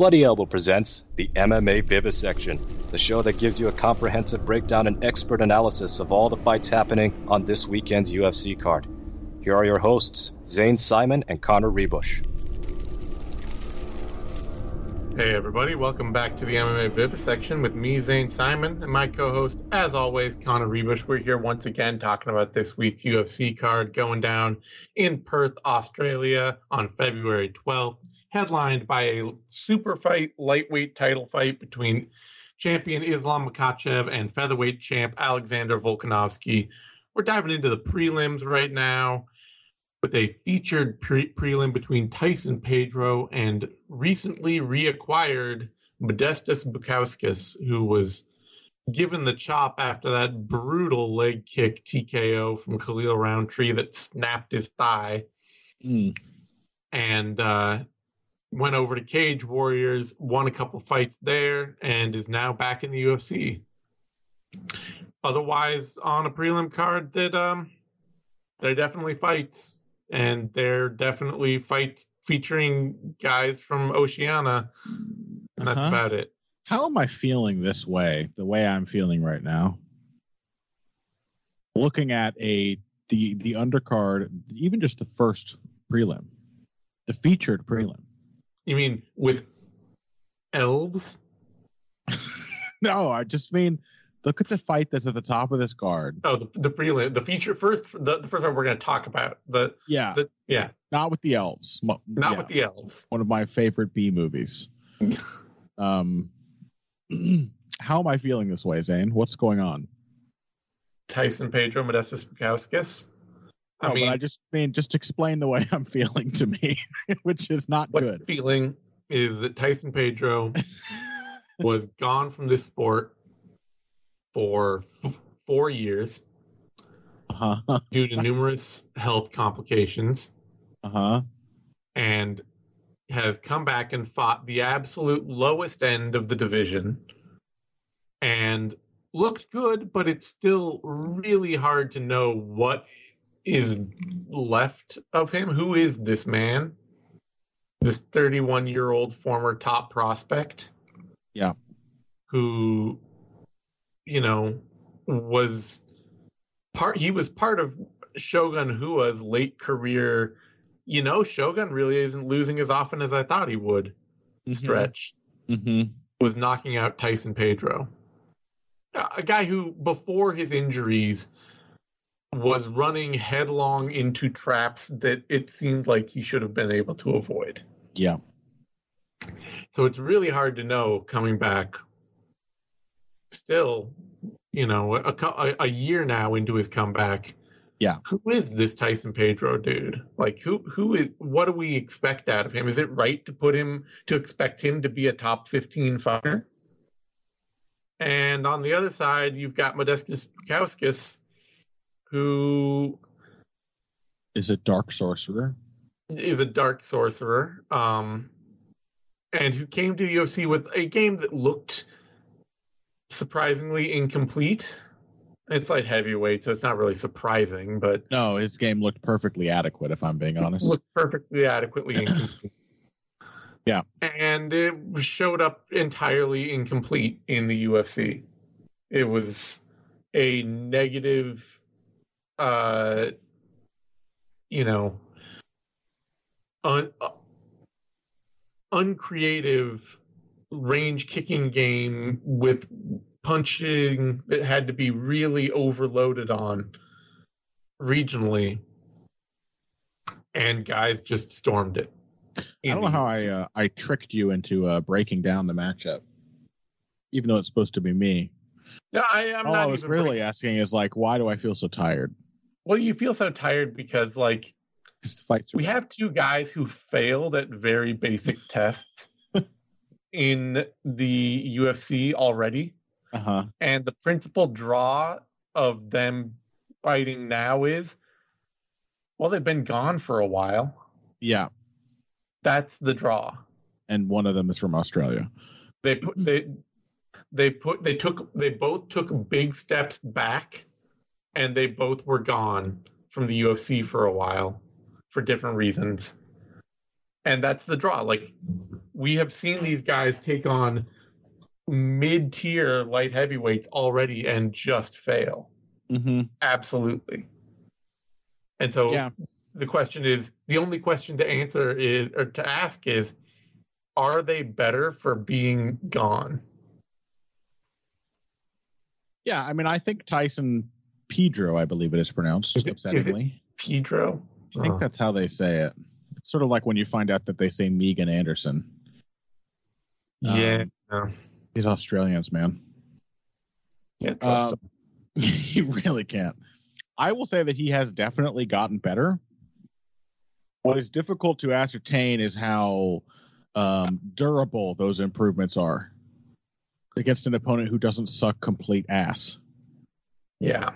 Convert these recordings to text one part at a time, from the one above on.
Bloody Elbow presents the MMA Vivisection, the show that gives you a comprehensive breakdown and expert analysis of all the fights happening on this weekend's UFC card. Here are your hosts, Zane Simon and Connor Rebush. Hey everybody, welcome back to the MMA Vivisection with me, Zane Simon, and my co-host, as always, Connor Rebush. We're here once again talking about this week's UFC card going down in Perth, Australia on February 12th. Headlined by a super fight, lightweight title fight between champion Islam Makhachev and featherweight champ Alexander Volkanovski. We're diving into the prelims right now with a featured prelim between Tyson Pedro and recently reacquired Modestas Bukauskas, who was given the chop after that brutal leg kick TKO from Khalil Roundtree that snapped his thigh. And went over to Cage Warriors, won a couple fights there, and is now back in the UFC. Otherwise, on a prelim card, that they're definitely fights, and they're definitely fights featuring guys from Oceania, and that's about it. How am I feeling this way, the way I'm feeling right now? Looking at the undercard, even just the first prelim, the featured prelim. You mean with elves? No, I just mean look at the fight that's at the top of this card. Oh, the prelim, the feature first, the first one we're going to talk about. Not with the elves. With the elves. One of my favorite B movies. How am I feeling this way, Zane? What's going on? Tyson Pedro, Modestas Bukauskas. I mean, just explain the way I'm feeling to me, which is not good. What's feeling is that Tyson Pedro was gone from this sport for 4 years due to numerous health complications and has come back and fought the absolute lowest end of the division and looked good, but it's still really hard to know what is left of him. Who is this man? This 31-year-old former top prospect. Yeah. Who, you know, was part of Shogun Hua's late career. You know, Shogun really isn't losing as often as I thought he would. Stretch. Was knocking out Tyson Pedro. A guy who, before his injuries, was running headlong into traps that it seemed like he should have been able to avoid. Yeah. So it's really hard to know coming back. Still, you know, a year now into his comeback. Yeah. Who is this Tyson Pedro dude? Like, who is? What do we expect out of him? Is it right to expect him to be a top 15 fighter? And on the other side, you've got Modestas Bukauskas, who is a dark sorcerer. And who came to the UFC with a game that looked surprisingly incomplete. It's like heavyweight, so it's not really surprising, but no, his game looked perfectly adequate, if I'm being honest. Incomplete. Yeah. And it showed up entirely incomplete in the UFC. It was a negative uncreative range kicking game with punching that had to be really overloaded on regionally, and guys just stormed it. I tricked you into breaking down the matchup, even though it's supposed to be me. No, asking is like, why do I feel so tired? Well, you feel so tired because, like, we have two guys who failed at very basic tests in the UFC already. And the principal draw of them fighting now is, well, they've been gone for a while. Yeah. That's the draw. And one of them is from Australia. They both took big steps back, and they both were gone from the UFC for a while for different reasons. And that's the draw. Like, we have seen these guys take on mid-tier light heavyweights already and just fail. Mm-hmm. Absolutely. And so the question is, the only question to answer is, or to ask is, are they better for being gone? Yeah, I mean, I think Tyson Pedro, I believe it is pronounced, upsettingly. Is it Pedro? I think that's how they say it. It's sort of like when you find out that they say Megan Anderson. Yeah. These Australians, man. Can't trust them. You really can't. I will say that he has definitely gotten better. What is difficult to ascertain is how durable those improvements are against an opponent who doesn't suck complete ass. Yeah.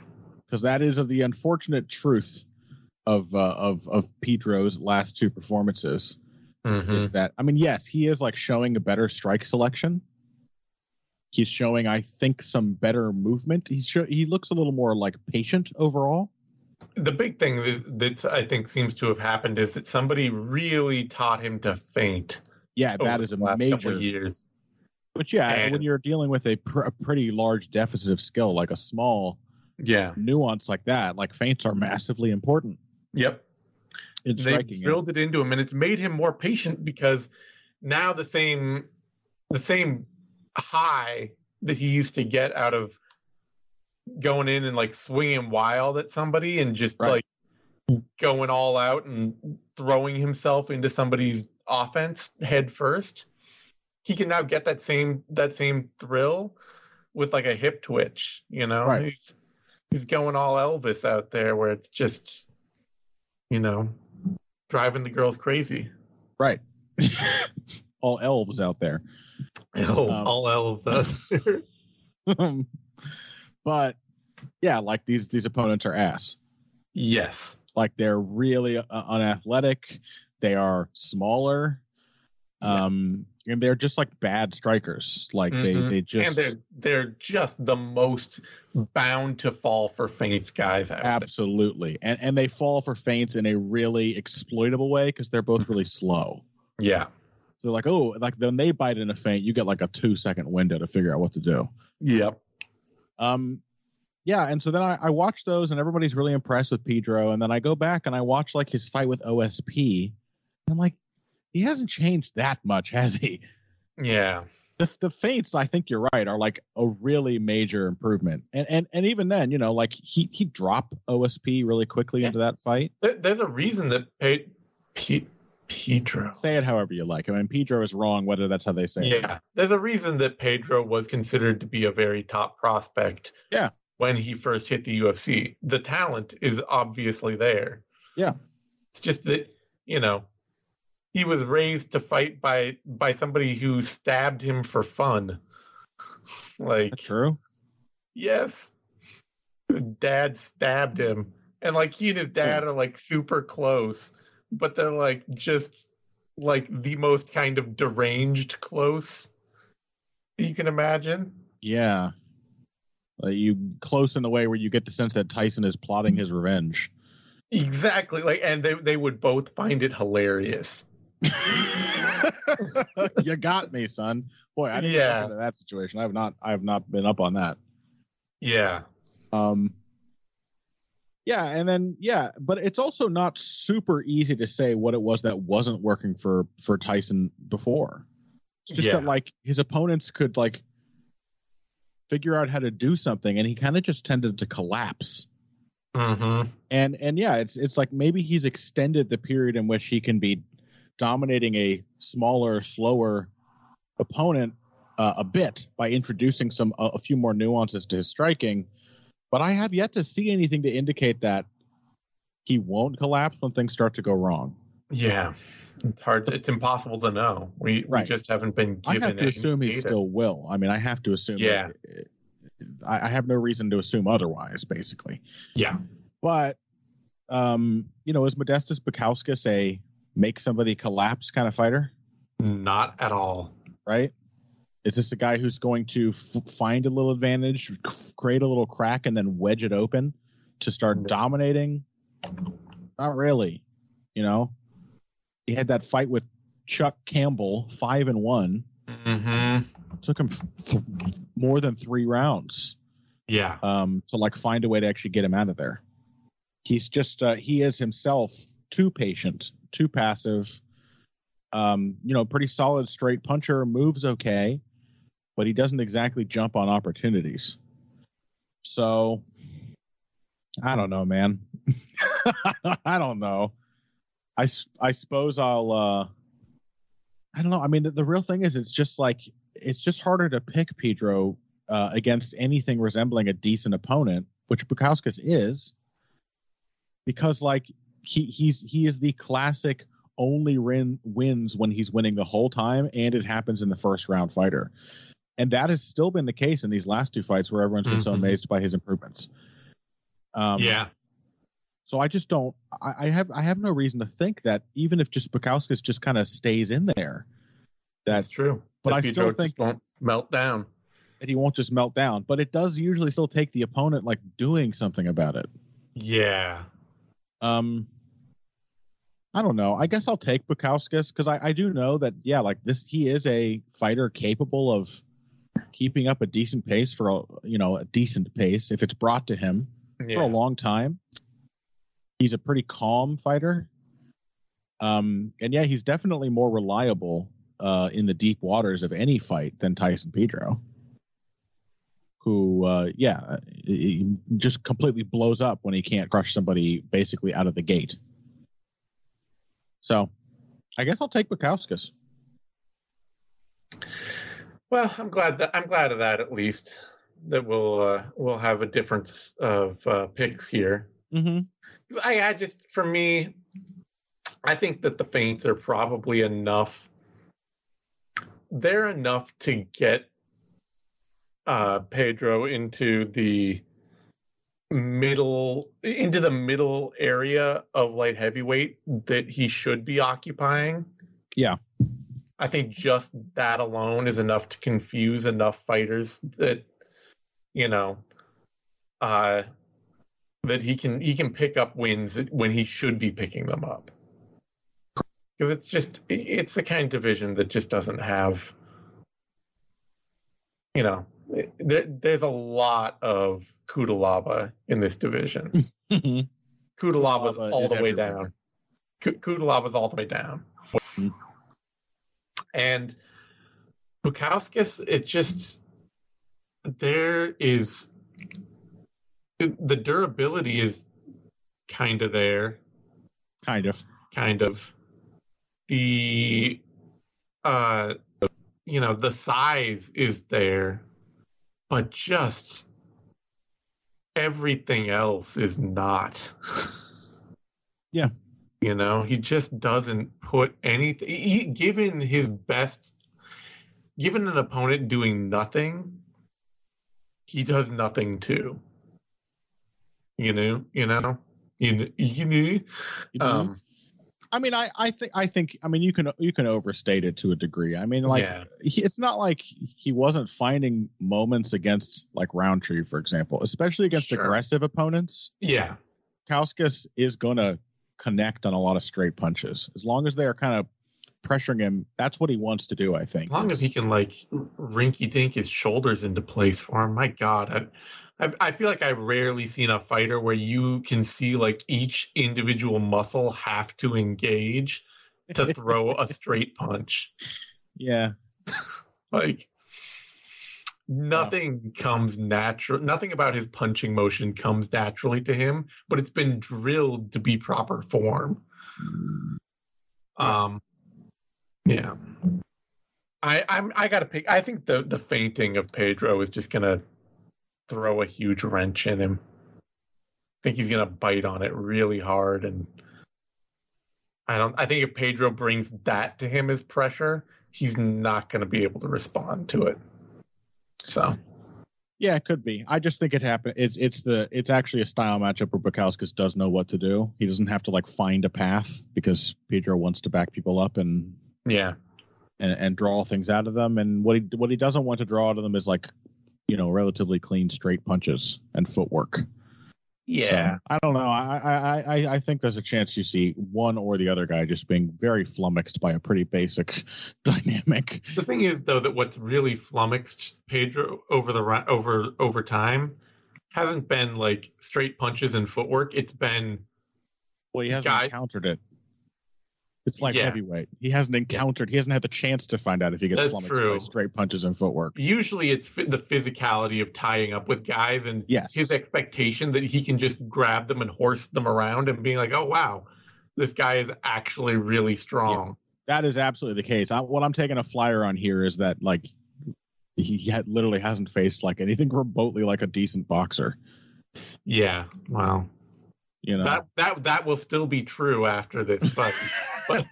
Because that is the unfortunate truth of Pedro's last two performances. Mm-hmm. Is that, I mean, yes, he is like showing a better strike selection. He's showing, I think, some better movement. He looks a little more like patient overall. The big thing that I think seems to have happened is that somebody really taught him to feint. Yeah, that is a major years. But yeah, and when you're dealing with a pretty large deficit of skill, like a small nuance like that, like feints are massively important. Yep. They drilled it into him, and it's made him more patient because now the same high that he used to get out of going in and like swinging wild at somebody and just like going all out and throwing himself into somebody's offense head first, he can now get that same thrill with like a hip twitch, you know. Right. He's going all Elvis out there where it's just, you know, driving the girls crazy. Right. All elves out there. All elves out there. But yeah, like these opponents are ass. Yes. Like they're really unathletic. They are smaller. And they're just like bad strikers. Like they just, and they're just the most bound to fall for feints guys out. Absolutely. And they fall for feints in a really exploitable way because they're both really slow. Yeah. They're like, oh, like when they bite in a feint, you get like a 2-second window to figure out what to do. Yep. Yeah, and so then I watch those, and everybody's really impressed with Pedro, and then I go back and I watch like his fight with OSP, and I'm like, he hasn't changed that much, has he? Yeah. The feints, I think you're right, are like a really major improvement. And even then, you know, like he dropped OSP really quickly into that fight. There's a reason that Pedro. Say it however you like. I mean, Pedro is wrong, whether that's how they say it. Yeah. There's a reason that Pedro was considered to be a very top prospect when he first hit the UFC. The talent is obviously there. Yeah. It's just that, you know, he was raised to fight by somebody who stabbed him for fun. Like, that's true. Yes. His dad stabbed him. And like he and his dad are like super close. But they're like just like the most kind of deranged close you can imagine. Yeah. You close in a way where you get the sense that Tyson is plotting his revenge. Exactly. Like, and they would both find it hilarious. You got me, son. Boy, I didn't get into that situation. I have not been up on that. Yeah. Yeah, and then, but it's also not super easy to say what it was that wasn't working for Tyson before. It's just that, like, his opponents could, like, figure out how to do something, and he kind of just tended to collapse. Mm-hmm. And yeah, it's like maybe he's extended the period in which he can be dominating a smaller, slower opponent a bit by introducing a few more nuances to his striking. But I have yet to see anything to indicate that he won't collapse when things start to go wrong. Yeah, it's hard. It's impossible to know. We just haven't been given it. I have to assume he still will. I mean, I have to assume. Yeah. I have no reason to assume otherwise, basically. Yeah. But, you know, is Modestas Bukauskas a make somebody collapse kind of fighter? Not at all. Right? Is this a guy who's going to find a little advantage, create a little crack, and then wedge it open to start dominating? Not really. You know, he had that fight with Chuck Campbell 5-1. Mm-hmm. Took him more than 3 rounds. Yeah. To like find a way to actually get him out of there. He's just he is himself too patient, too passive. You know, pretty solid straight puncher, moves okay, but he doesn't exactly jump on opportunities. So I don't know, man. I don't know. I suppose I'll I don't know. I mean, the real thing is it's just harder to pick Pedro against anything resembling a decent opponent, which Bukauskas is, because like he is the classic only wins when he's winning the whole time, and it happens in the first round fighter. And that has still been the case in these last 2 fights where everyone's been so amazed by his improvements. Yeah. So I just don't. I have no reason to think that even if just Bukauskas just kind of stays in there, that's true. But if I still think won't melt down. That he won't just melt down. But it does usually still take the opponent like doing something about it. Yeah. I don't know. I guess I'll take Bukauskas because I do know that like this, he is a fighter capable of keeping up a decent pace for a decent pace if it's brought to him for a long time. He's a pretty calm fighter. And yeah, he's definitely more reliable in the deep waters of any fight than Tyson Pedro, who, he just completely blows up when he can't crush somebody basically out of the gate. So I guess I'll take Bukauskas. Well, I'm glad of that, at least that we'll have a difference of picks here. Mm-hmm. I think that the feints are probably enough. They're enough to get Pedro into the middle area of light heavyweight that he should be occupying. Yeah. I think just that alone is enough to confuse enough fighters that, that he can pick up wins when he should be picking them up, because it's the kind of division that just doesn't have, there's a lot of Kudalaba in this division. Kudalaba's all the way down. Kudalaba's all the way down. And Bukauskas, the durability is kind of there. Kind of. The, the size is there, but just everything else is not. Yeah. He just doesn't put anything. Given an opponent doing nothing, he does nothing too. I think you can overstate it to a degree. I mean, it's not like he wasn't finding moments against like Roundtree, for example, especially against aggressive opponents. Yeah. Bukauskas is going to connect on a lot of straight punches as long as they are kind of pressuring him. That's what he wants to do, I think. As long as he can like rinky dink his shoulders into place for him. My God. I feel like I've rarely seen a fighter where you can see like each individual muscle have to engage to throw a straight punch. Yeah. Like nothing comes natural. Nothing about his punching motion comes naturally to him, but it's been drilled to be proper form. Yeah. I gotta pick. I think the feinting of Pedro is just gonna throw a huge wrench in him. I think he's gonna bite on it really hard, and I think if Pedro brings that to him as pressure, he's not gonna be able to respond to it. So yeah, it could be. I just think it happened. It's actually a style matchup where Bukauskas does know what to do. He doesn't have to like find a path because Pedro wants to back people up and draw things out of them. And what he doesn't want to draw out of them is like, relatively clean, straight punches and footwork. Yeah, so, I don't know. I think there's a chance you see one or the other guy just being very flummoxed by a pretty basic dynamic. The thing is, though, that what's really flummoxed Pedro over time hasn't been like straight punches and footwork. It's been he hasn't encountered it. It's like heavyweight. He hasn't encountered. He hasn't had the chance to find out if he gets flummoxed by straight punches and footwork. Usually, it's the physicality of tying up with guys and his expectation that he can just grab them and horse them around and being like, "Oh wow, this guy is actually really strong." Yeah. That is absolutely the case. What I'm taking a flyer on here is that like he literally hasn't faced like anything remotely like a decent boxer. Yeah. Wow. You know that will still be true after this fight. But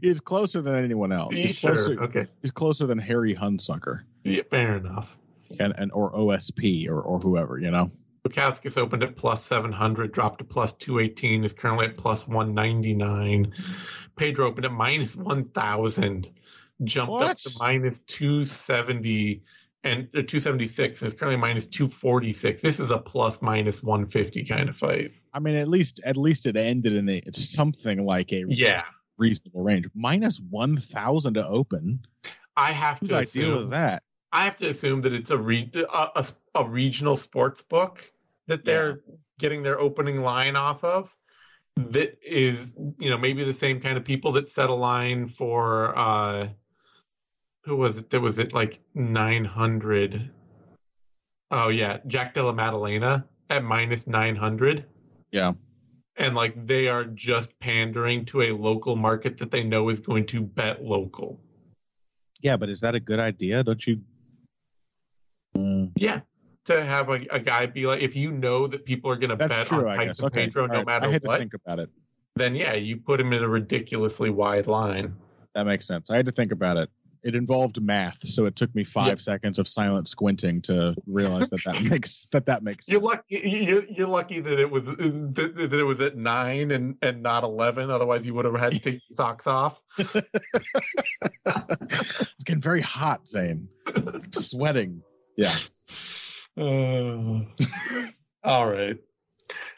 he's closer than anyone else. He's closer, He's closer than Harry Hunsucker. Yeah, fair enough. And or OSP or whoever, you know. Bukauskas opened at +700, dropped to +218, is currently at +199. Pedro opened at -1,000, jumped up to -270 and 276, and it's currently -246. This is a ±150 kind of fight. I mean, at least it ended in it's something like a reasonable range. -1,000 to open. I have to assume that it's a regional sports book that they're getting their opening line off of. That is, you know, maybe the same kind of people that set a line for. Who was it? That was at like 900. Oh yeah, Jack Della Maddalena at -900. Yeah, and like they are just pandering to a local market that they know is going to bet local. Yeah, but is that a good idea? Don't you? Yeah, to have a guy be like, if you know that people are going to bet on Tyson Pedro no matter what, I had to think about it. Then yeah, you put him in a ridiculously wide line. That makes sense. I had to think about it. It involved math, so it took me 5 seconds of silent squinting to realize that makes sense. You're lucky that it was at 9 and not 11. Otherwise, you would have had to take your socks off. It's getting very hot, Zane. Sweating. Yeah. All right.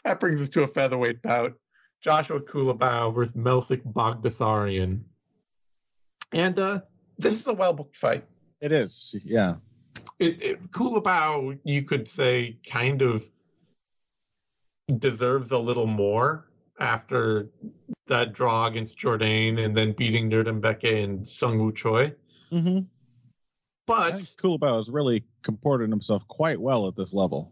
That brings us to a featherweight bout: Joshua Culibao versus Melsic Baghdasaryan. And this is a well-booked fight. It is, yeah. Culibao, you could say, kind of deserves a little more after that draw against Jordan and then beating Nerdenbeke and Sung Woo Choi. Mm-hmm. But Culibao has really comported himself quite well at this level.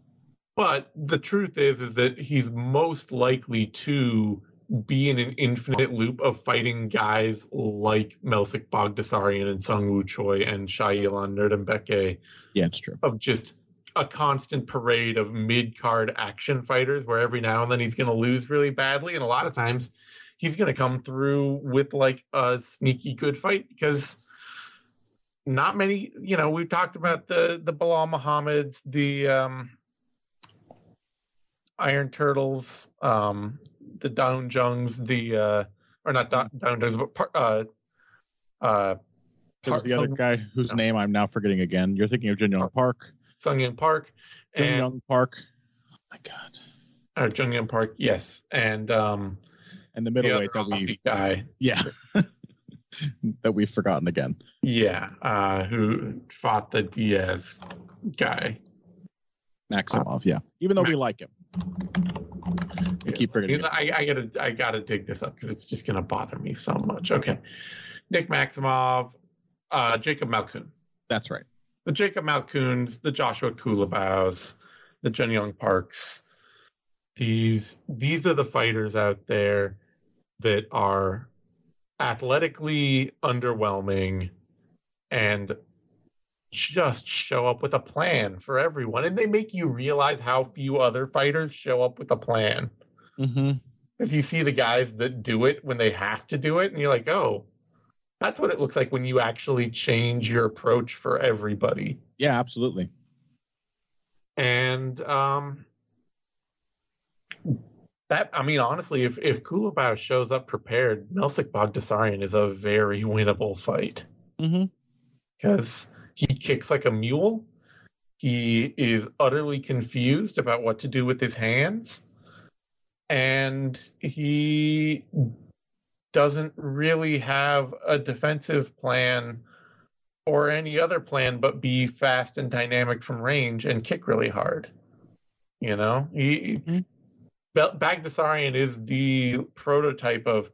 But the truth is that he's most likely to be in an infinite loop of fighting guys like Melsic Baghdasaryan and Sung Woo Choi and Shailan Nerdenbeke. Yeah, it's true. Of just a constant parade of mid-card action fighters where every now and then he's going to lose really badly. And a lot of times he's going to come through with like a sneaky good fight because not many, you know, we've talked about the Bilal Muhammads, the Iron Turtles, the Don Jungs, other guy whose name I'm now forgetting again. You're thinking of Junior Park. Sung Young Park. Oh my God. Or Jung Young Park, yes. And the middleweight guy. Yeah. That we've forgotten again. Yeah. Who fought the Diaz guy. Maximov, yeah. Even though we like him. I gotta dig this up because it's just gonna bother me so much. Okay, Nick Maximov, Jacob Malkoon. That's right. The Jacob Malkoons, the Joshua Culibaos, the Jen Young Parks. These are the fighters out there that are athletically underwhelming and just show up with a plan for everyone, and they make you realize how few other fighters show up with a plan. Mm-hmm. Because you see the guys that do it when they have to do it, and you're like, oh, that's what it looks like when you actually change your approach for everybody. Yeah, absolutely. And that, I mean, honestly, if Culibao shows up prepared, Melsic Baghdasaryan is a very winnable fight. Mm-hmm. Because he kicks like a mule. He is utterly confused about what to do with his hands. and he doesn't really have a defensive plan or any other plan but be fast and dynamic from range and kick really hard. You know, Baghdasaryan is the prototype of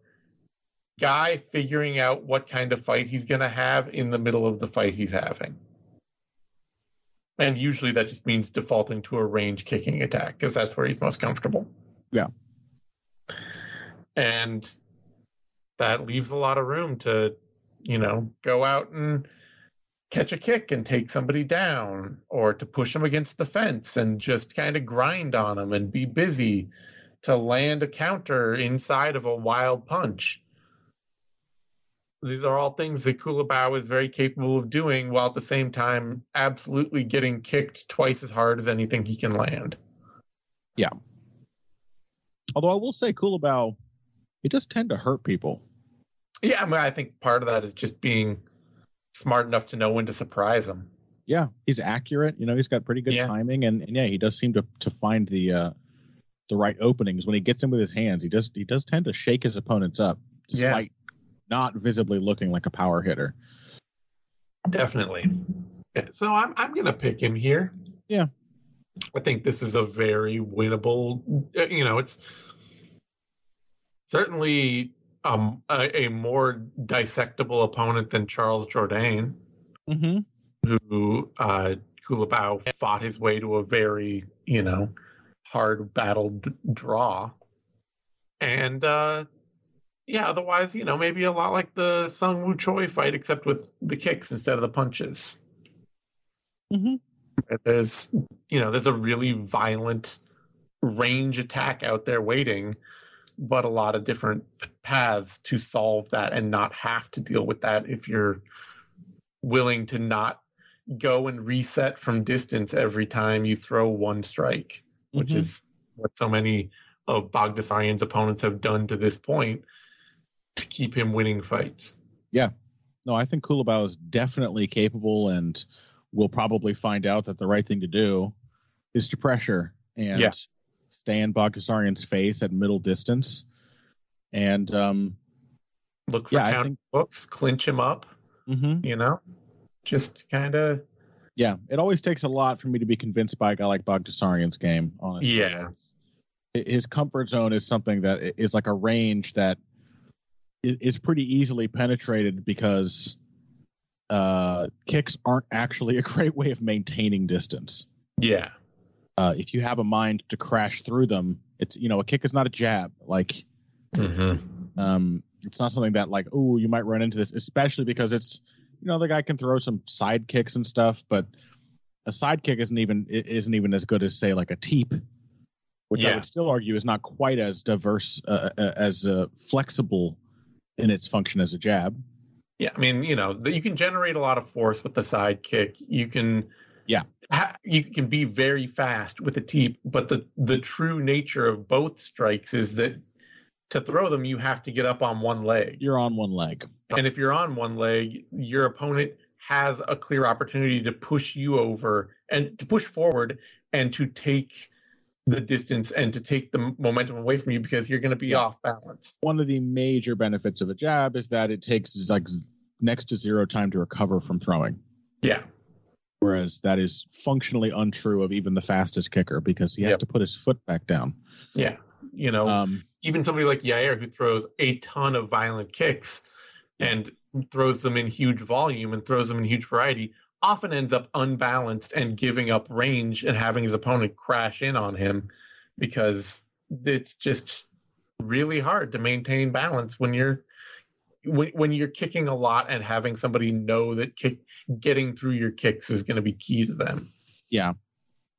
guy figuring out what kind of fight he's going to have in the middle of the fight he's having. And usually that just means defaulting to a range kicking attack because that's where he's most comfortable. Yeah. And that leaves a lot of room to, you know, go out and catch a kick and take somebody down, or to push him against the fence and just kind of grind on him and be busy, to land a counter inside of a wild punch. These are all things that Culibao is very capable of doing, while at the same time absolutely getting kicked twice as hard as anything he can land. Yeah. Although I will say Culibao, it does tend to hurt people. Yeah, I mean, I think part of that is just being smart enough to know when to surprise him. Yeah, he's accurate. You know, he's got pretty good timing, and yeah, he does seem to find the right openings when he gets in with his hands. He does tend to shake his opponents up, despite not visibly looking like a power hitter. Definitely. So I'm going to pick him here. Yeah. I think this is a very winnable, you know, it's certainly a more dissectable opponent than Charles Jourdain, who Culibao fought his way to a very, you know, hard battled draw. And yeah, otherwise, you know, maybe a lot like the Sung Woo Choi fight, except with the kicks instead of the punches. Mm-hmm. There's, you know, there's a really violent range attack out there waiting, but a lot of different paths to solve that and not have to deal with that if you're willing to not go and reset from distance every time you throw one strike, which is what so many of Baghdasaryan's opponents have done to this point to keep him winning fights. Yeah. No, I think Culibao is definitely capable, and we'll probably find out that the right thing to do is to pressure and stay in Baghdasaryan's face at middle distance and look for counter hooks, clinch him up, you know, just kind of. Yeah. It always takes a lot for me to be convinced by a guy like Baghdasaryan's game, honestly. Yeah. His comfort zone is something that is like a range that is pretty easily penetrated because kicks aren't actually a great way of maintaining distance. Yeah. If you have a mind to crash through them, it's, you know, a kick is not a jab. Like, it's not something that like, oh, you might run into this, especially because it's, you know, the guy can throw some side kicks and stuff, but a side kick isn't even as good as, say, like a teep, which I would still argue is not quite as diverse, as flexible in its function as a jab. Yeah, I mean, you know, you can generate a lot of force with the side kick. You can, you can be very fast with a teep, but the true nature of both strikes is that to throw them, you have to get up on one leg. You're on one leg. And if you're on one leg, your opponent has a clear opportunity to push you over and to push forward and to take the distance and to take the momentum away from you, because you're going to be off balance. One of the major benefits of a jab is that it takes like next to zero time to recover from throwing. Yeah. Whereas that is functionally untrue of even the fastest kicker, because he has to put his foot back down. Yeah. You know, even somebody like Yair, who throws a ton of violent kicks and throws them in huge volume and throws them in huge variety, often ends up unbalanced and giving up range and having his opponent crash in on him, because it's just really hard to maintain balance when you're kicking a lot and having somebody know that getting through your kicks is going to be key to them. Yeah.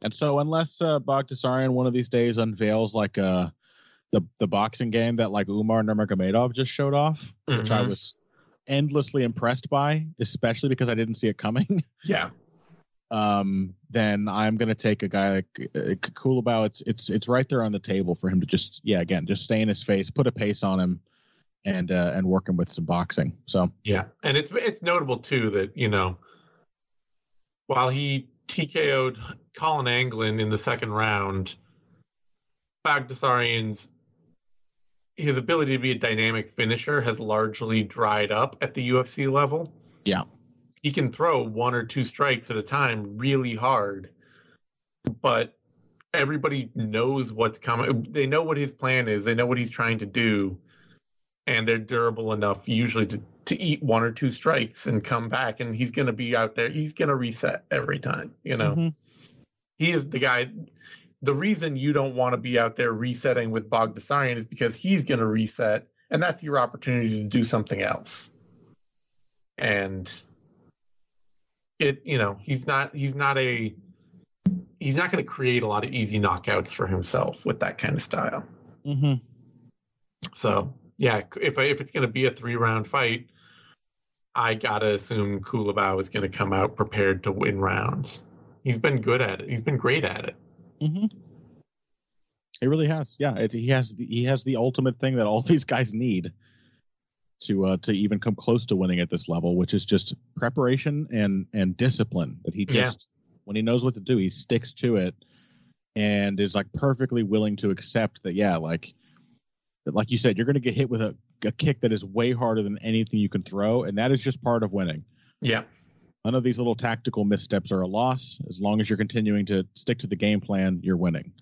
And so unless Baghdasaryan one of these days unveils like the boxing game that like Umar Nurmagomedov just showed off, which I was endlessly impressed by, especially because I didn't see it coming. Yeah. Then I'm going to take a guy like Culibao. It's right there on the table for him to just, just stay in his face, put a pace on him, and work him with some boxing. So, yeah. And it's notable too that, you know, while he TKO'd Colin Anglin in the second round, Baghdasaryan's his ability to be a dynamic finisher has largely dried up at the UFC level. Yeah. He can throw one or two strikes at a time really hard, but everybody knows what's coming. They know what his plan is. They know what he's trying to do, and they're durable enough usually to eat one or two strikes and come back, and he's going to be out there. He's going to reset every time, you know. Mm-hmm. He is the guy. The reason you don't want to be out there resetting with Baghdasaryan is because he's going to reset, and that's your opportunity to do something else. And it, you know, he's not going to create a lot of easy knockouts for himself with that kind of style. Mm-hmm. So yeah, if it's going to be a 3-round fight, I gotta assume Culibao is going to come out prepared to win rounds. He's been good at it. He's been great at it. Mm-hmm. He really has. Yeah, he has the ultimate thing that all these guys need to even come close to winning at this level, which is just preparation and discipline. That he just, when he knows what to do, he sticks to it and is like perfectly willing to accept that. Yeah, like you said, you're going to get hit with a kick that is way harder than anything you can throw, and that is just part of winning. Yeah. None of these little tactical missteps are a loss. As long as you're continuing to stick to the game plan, you're winning.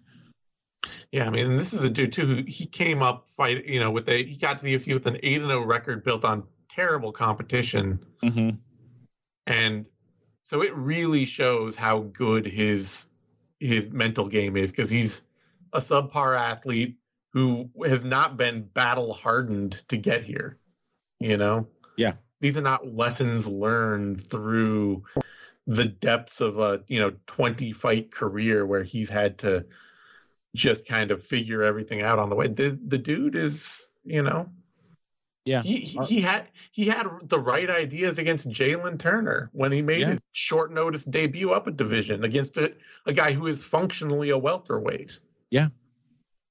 Yeah, I mean, this is a dude too who he came up fight, you know, he got to the UFC with an 8-0 record built on terrible competition, mm-hmm. and so it really shows how good his mental game is, because he's a subpar athlete who has not been battle hardened to get here, you know. Yeah. These are not lessons learned through the depths of a, you know, 20-fight career where he's had to just kind of figure everything out on the way. The dude is, you know, yeah, he had the right ideas against Jalen Turner when he made his short notice debut up a division against a guy who is functionally a welterweight. Yeah.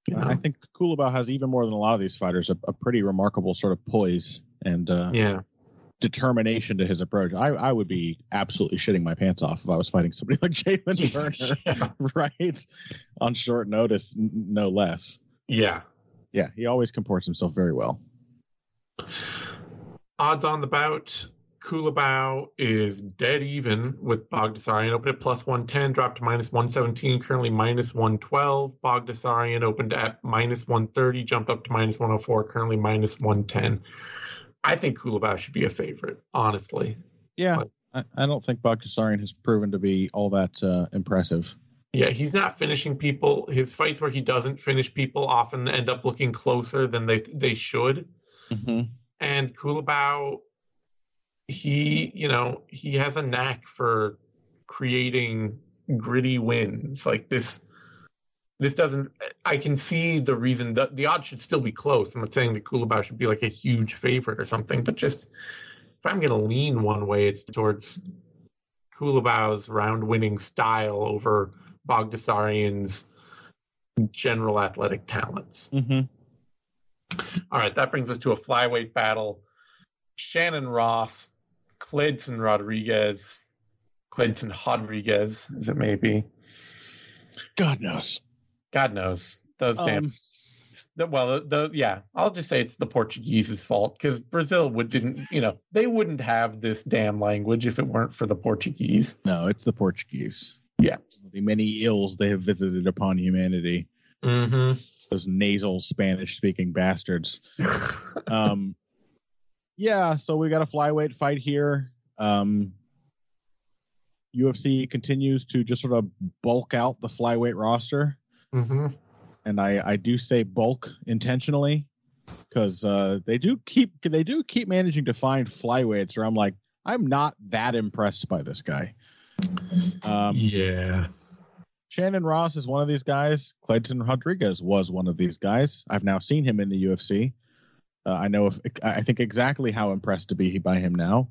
You know? I think Culibao has, even more than a lot of these fighters, a pretty remarkable sort of poise and determination to his approach. I would be absolutely shitting my pants off if I was fighting somebody like Jalen Turner, right? On short notice, no less. Yeah. Yeah, he always comports himself very well. Odds on the bout, Culibao is dead even with Baghdasaryan. Opened at +110, dropped to -117, currently -112. Baghdasaryan opened at -130, jumped up to -104, currently -110. I think Culibao should be a favorite, honestly. Yeah, but I don't think Baghdasaryan has proven to be all that impressive. Yeah, he's not finishing people. His fights where he doesn't finish people often end up looking closer than they should. Mm-hmm. And Culibao, he has a knack for creating gritty wins like this. This doesn't. I can see the reason that the odds should still be close. I'm not saying that Culibao should be like a huge favorite or something, but just if I'm going to lean one way, it's towards Kulibao's round-winning style over Baghdasaryan's general athletic talents. Mm-hmm. All right, that brings us to a flyweight battle: Shannon Ross, Cledson Rodriguez, as it may be. God knows. Those damn. I'll just say it's the Portuguese's fault, because Brazil they wouldn't have this damn language if it weren't for the Portuguese. No, it's the Portuguese. Yeah. The many ills they have visited upon humanity. Mm-hmm. Those nasal Spanish-speaking bastards. Yeah, so we got a flyweight fight here. UFC continues to just sort of bulk out the flyweight roster. Mm-hmm. And I do say bulk intentionally, because they do keep managing to find flyweights where I'm like, I'm not that impressed by this guy. Shannon Ross is one of these guys. Cledson Rodriguez was one of these guys. I've now seen him in the UFC. I think exactly how impressed to be by him now.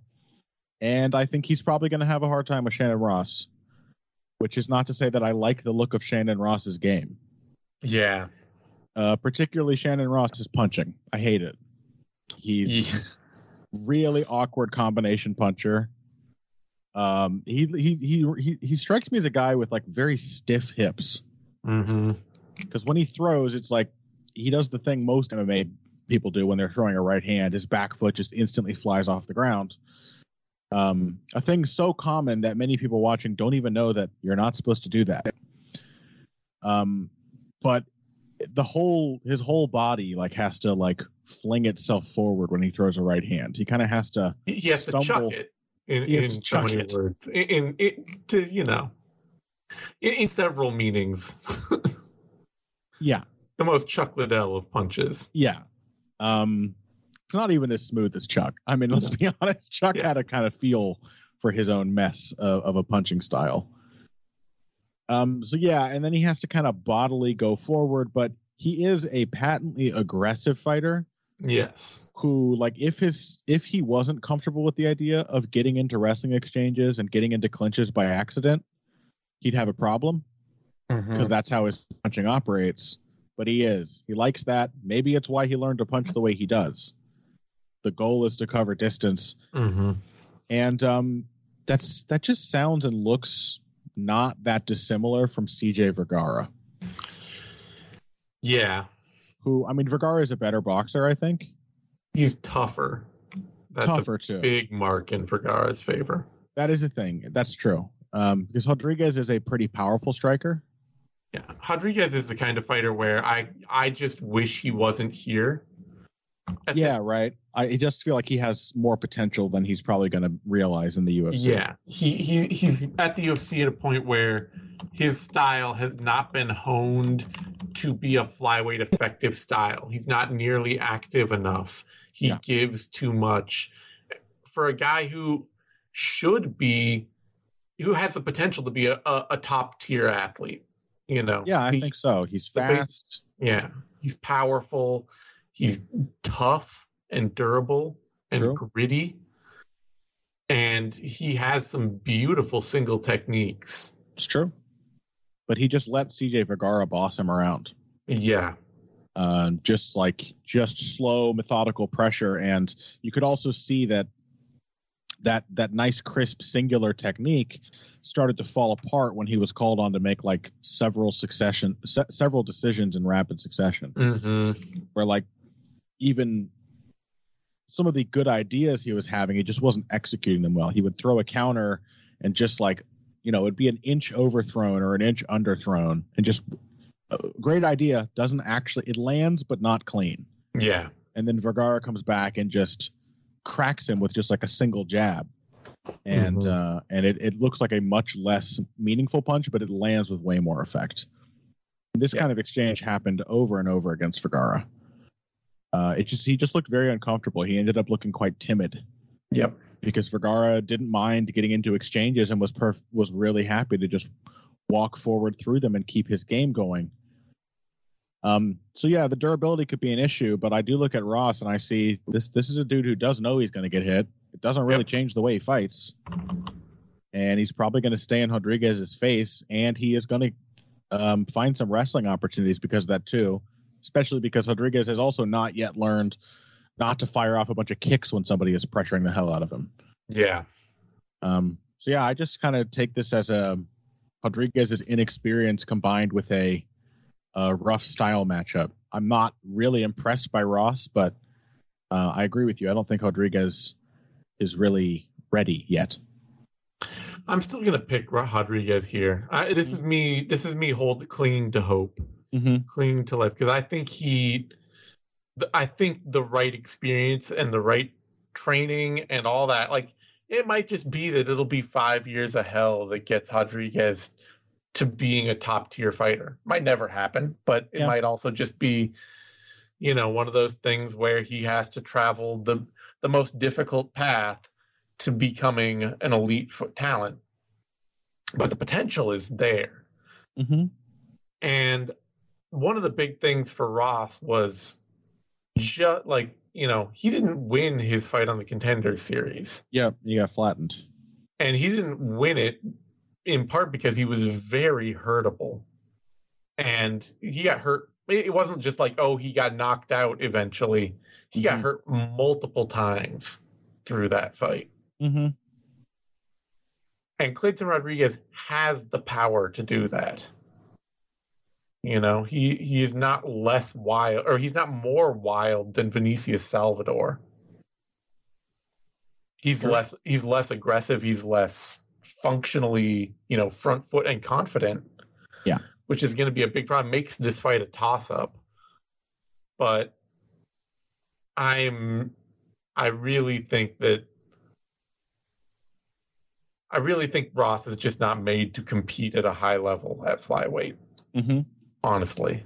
And I think he's probably going to have a hard time with Shannon Ross, which is not to say that I like the look of Shannon Ross's game. Yeah. Particularly Shannon Ross's punching. I hate it. He's really awkward combination puncher. He strikes me as a guy with like very stiff hips. Mm-hmm. Because when he throws, it's like he does the thing most MMA people do when they're throwing a right hand. His back foot just instantly flies off the ground. A thing so common that many people watching don't even know that you're not supposed to do that. But his whole body has to fling itself forward when he throws a right hand. He kind of has to. He has to chuck it. In so many words, in several meanings. Yeah. The most Chuck Liddell of punches. Yeah. It's not even as smooth as Chuck. I mean, let's be honest. Chuck had a kind of feel for his own mess of a punching style. And then he has to kind of bodily go forward, but he is a patently aggressive fighter. Yes. Who, if he wasn't comfortable with the idea of getting into wrestling exchanges and getting into clinches by accident, he'd have a problem, because that's how his punching operates. But he likes that. Maybe it's why he learned to punch the way he does. The goal is to cover distance. Mm-hmm. And that just sounds and looks not that dissimilar from CJ Vergara. Yeah. Vergara is a better boxer, I think. He's tougher. That's tougher, too. Big mark in Vergara's favor. That is a thing. That's true. Because Rodriguez is a pretty powerful striker. Yeah, Rodriguez is the kind of fighter where I just wish he wasn't here. Right. I just feel like he has more potential than he's probably going to realize in the UFC. Yeah, he's at the UFC at a point where his style has not been honed to be a flyweight effective style. He's not nearly active enough. He gives too much. For a guy who has the potential to be a top tier athlete. Yeah, I think so. He's fast. He's powerful. He's tough and durable and gritty. And he has some beautiful single techniques. It's true. But he just let CJ Vergara boss him around. Yeah. Just slow, methodical pressure. And you could also see that nice, crisp, singular technique started to fall apart when he was called on to make several decisions in rapid succession, where even some of the good ideas he was having, he just wasn't executing them well. He would throw a counter and just it'd be an inch overthrown or an inch underthrown, and just great idea doesn't actually, it lands, but not clean. Yeah. And then Vergara comes back and just cracks him with just a single jab, and it looks like a much less meaningful punch, but it lands with way more effect. This kind of exchange happened over and over against Vergara. He just looked very uncomfortable. He ended up looking quite timid. Yep, because Vergara didn't mind getting into exchanges and was really happy to just walk forward through them and keep his game going. The durability could be an issue, but I do look at Ross and I see this is a dude who does know he's going to get hit. It doesn't really change the way he fights. And he's probably going to stay in Rodriguez's face, and he is going to find some wrestling opportunities because of that too, especially because Rodriguez has also not yet learned not to fire off a bunch of kicks when somebody is pressuring the hell out of him. Yeah. I just kind of take this as a Rodriguez's inexperience combined with a rough style matchup. I'm not really impressed by Ross, but I agree with you. I don't think Rodriguez is really ready yet. I'm still going to pick Rodriguez here. This is me clinging to hope, clinging to life, because I think the right experience and the right training and all that, it might just be that it'll be 5 years of hell that gets Rodriguez to being a top tier fighter. Might never happen, but it might also just be, one of those things where he has to travel the most difficult path to becoming an elite talent. But the potential is there. Mm-hmm. And one of the big things for Ross was just he didn't win his fight on the Contender Series. Yeah, he got flattened. And he didn't win it in part because he was very hurtable, and he got hurt. It wasn't just he got knocked out eventually. He got hurt multiple times through that fight. Mm-hmm. And Clayton Rodriguez has the power to do that. You know, he is not less wild, or he's not more wild than Vinicius Salvador. He's less aggressive. He's less functionally, you know, front foot and confident. Yeah, which is going to be a big problem. Makes this fight a toss up. But I really think Ross is just not made to compete at a high level at flyweight. Mm-hmm. Honestly.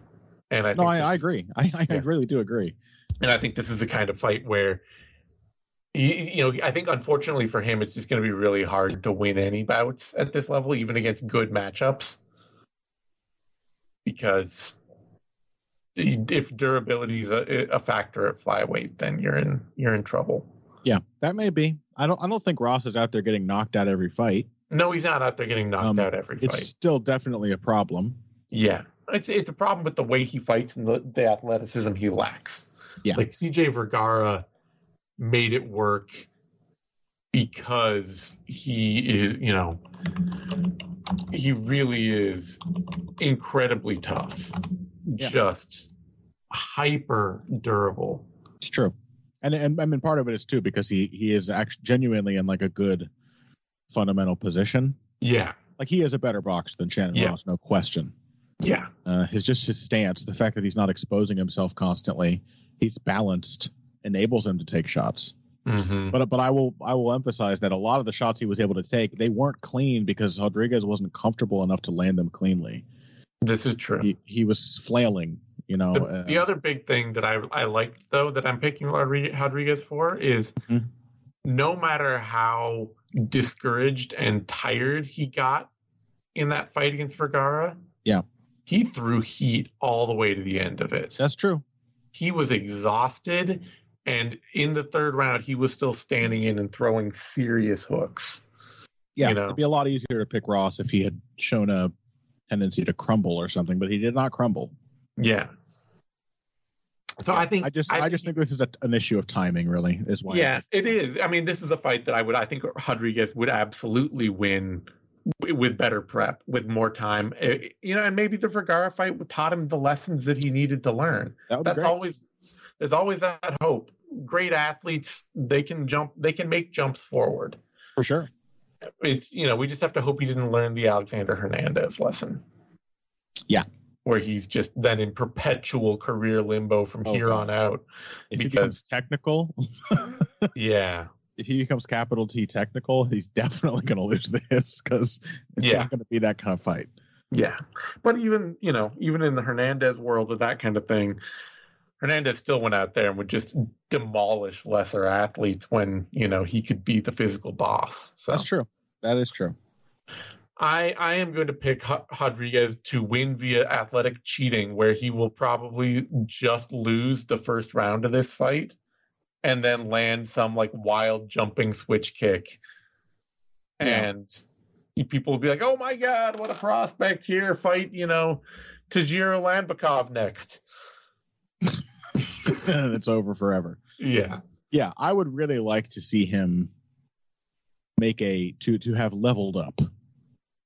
And I agree. I really do agree. And I think this is the kind of fight where, you know, I think unfortunately for him, it's just going to be really hard to win any bouts at this level, even against good matchups. Because if durability is a factor at flyweight, then you're in trouble. Yeah, that may be. I don't think Ross is out there getting knocked out every fight. No, he's not out there getting knocked out every fight. It's still definitely a problem. Yeah, it's a problem with the way he fights and the athleticism he lacks. Yeah, like CJ Vergara made it work because he is, you know, he really is incredibly tough, just hyper durable. It's true, and I mean part of it is too because he is actually genuinely in like a good fundamental position. Yeah, like he is a better boxer than Shannon Ross, no question. Yeah, his stance, the fact that he's not exposing himself constantly, he's balanced, enables him to take shots. Mm-hmm. But I will emphasize that a lot of the shots he was able to take, they weren't clean because Rodriguez wasn't comfortable enough to land them cleanly. This is true. He was flailing, you know. The other big thing that I liked though that I'm picking Rodriguez for is no matter how discouraged and tired he got in that fight against Vergara, he threw heat all the way to the end of it. That's true. He was exhausted. And in the third round, he was still standing in and throwing serious hooks. Yeah, you know? It'd be a lot easier to pick Ross if he had shown a tendency to crumble or something, but he did not crumble. Yeah. So I just think this is an issue of timing, really, is why. Yeah, it is. I mean, this is a fight that I think Rodriguez would absolutely win with better prep, with more time, you know, and maybe the Vergara fight taught him the lessons that he needed to learn. There's always that hope. Great athletes, they can make jumps forward. For sure. It's, you know, we just have to hope he didn't learn the Alexander Hernandez lesson. Yeah. Where he's just then in perpetual career limbo from here on out. If he becomes technical. Yeah. If he becomes capital T technical, he's definitely going to lose this because it's not going to be that kind of fight. Yeah. But even, you know, even in the Hernandez world of that kind of thing, Hernandez still went out there and would just demolish lesser athletes when, you know, he could be the physical boss. So that's true. That is true. I am going to pick Rodriguez to win via athletic cheating, where he will probably just lose the first round of this fight and then land some like wild jumping switch kick. And people will be like, oh my God, what a prospect here. Fight, you know, Tajiro Landbekov next. And it's over forever. Yeah, I would really like to see him make to have leveled up.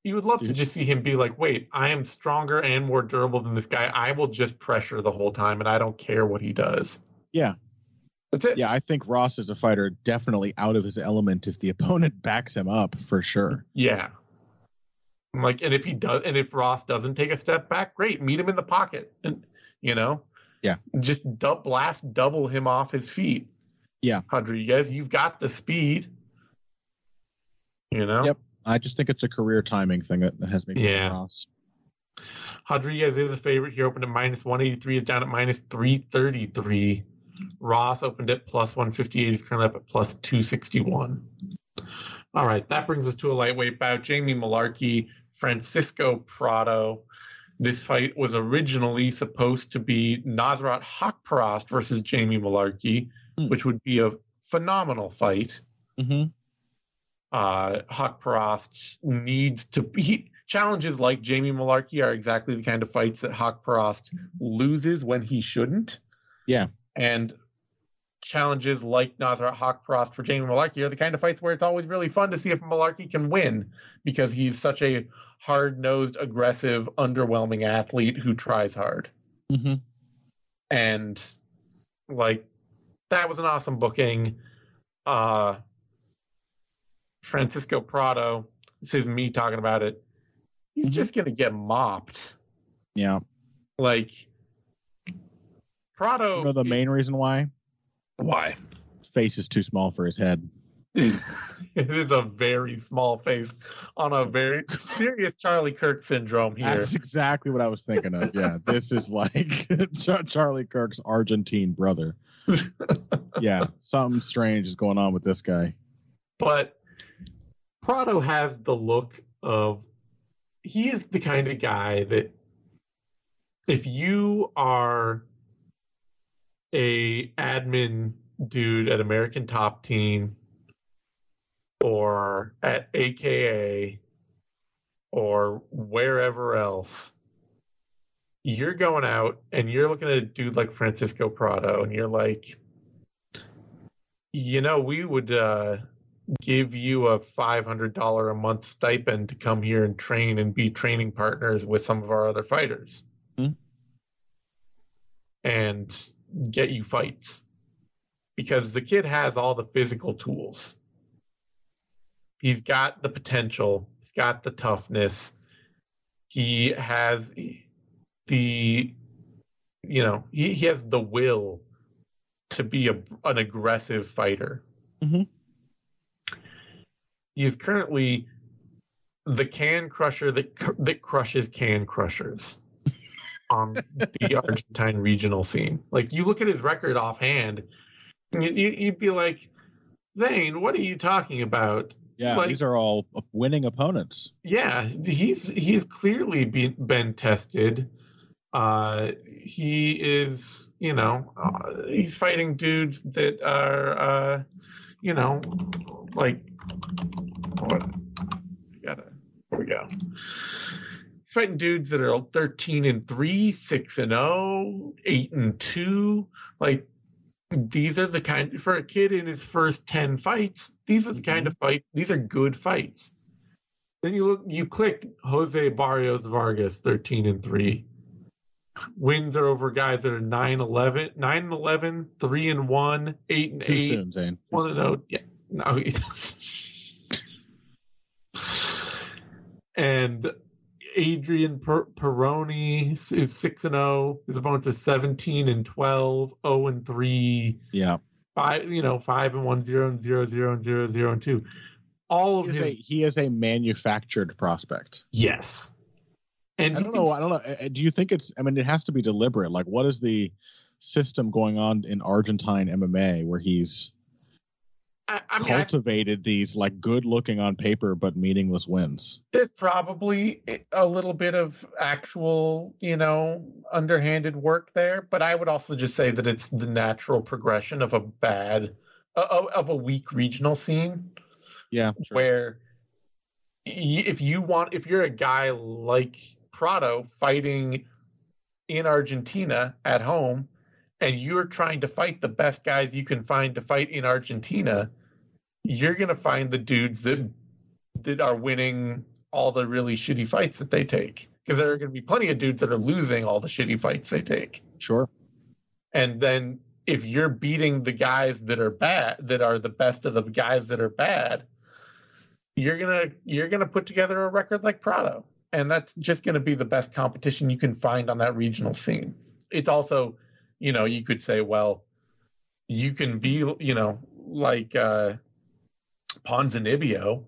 You would love to just see him be like, wait, I am stronger and more durable than this guy. I will just pressure the whole time and I don't care what he does. Yeah, that's it. Yeah, I think Ross is a fighter definitely out of his element if the opponent backs him up, for sure. Yeah, I'm like, and if he does, and if Ross doesn't take a step back, great, meet him in the pocket, and you know. Yeah. Just double him off his feet. Yeah. Rodriguez, you've got the speed. You know? Yep. I just think it's a career timing thing that has made Ross. Rodriguez is a favorite. He opened at -183, is down at -333. Ross opened at +158, is currently up at +261. All right. That brings us to a lightweight bout. Jamie Mullarkey, Francisco Prado. This fight was originally supposed to be Nasrat Haqparast versus Jamie Mullarkey, which would be a phenomenal fight. Mm-hmm. Haqparast needs to... Challenges like Jamie Mullarkey are exactly the kind of fights that Haqparast loses when he shouldn't. Yeah. And challenges like Nasrat Haqparast for Jamie Mullarkey are the kind of fights where it's always really fun to see if Mullarkey can win, because he's such a hard-nosed, aggressive, underwhelming athlete who tries hard. Mm-hmm. And, like, that was an awesome booking. Francisco Prado, this is me talking about it, he's mm-hmm. just going to get mopped. Yeah. Like, Prado... You know the main reason why? Why? His face is too small for his head. It is a very small face on a very serious Charlie Kirk syndrome here. That's exactly what I was thinking of. Yeah, this is like Charlie Kirk's Argentine brother. Yeah, something strange is going on with this guy. But Prado has the look of... He is the kind of guy that if you are... a admin dude at American Top Team or at AKA or wherever else, you're going out and you're looking at a dude like Francisco Prado and you're like, you know, we would give you a $500 a month stipend to come here and train and be training partners with some of our other fighters. Mm-hmm. And get you fights, because the kid has all the physical tools. He's got the potential. He's got the toughness. He has the, you know, he has the will to be an aggressive fighter. Mm-hmm. He is currently the can crusher that crushes can crushers on the Argentine regional scene. Like, you look at his record offhand, and you'd be like, Zane, what are you talking about? Yeah, like, these are all winning opponents. Yeah, he's clearly been tested. He is, you know, he's fighting dudes that are, you know, like, what? Here we go. Fighting dudes that are 13-3, 6-0, 8-2, like, these are the kind, for a kid in his first 10 fights, these are the kind of fights, these are good fights. Then you click Jose Barrios Vargas, 13-3. Wins are over guys that are 9-11, 3-1, 8-8, soon, Zane. 1-0. Yeah, no, and Adrian Peroni is 6-0. His opponents are 17-12, 0-3. Yeah, 5-1, 0-0, 0-0, 0-0, 0-2. All of his. He is a manufactured prospect. Yes, and I don't know. Do you think it's? I mean, it has to be deliberate. Like, what is the system going on in Argentine MMA where he's cultivated these, like, good-looking on paper but meaningless wins? There's probably a little bit of actual, you know, underhanded work there, but I would also just say that it's the natural progression of a weak regional scene. Yeah, sure. Where if you're a guy like Prado fighting in Argentina at home, and you're trying to fight the best guys you can find to fight in Argentina, you're going to find the dudes that are winning all the really shitty fights that they take. Because there are going to be plenty of dudes that are losing all the shitty fights they take. Sure. And then if you're beating the guys that are bad, that are the best of the guys that are bad, you're gonna put together a record like Prado. And that's just going to be the best competition you can find on that regional scene. It's also... You know, you could say, well, you can be, you know, like Ponzinibbio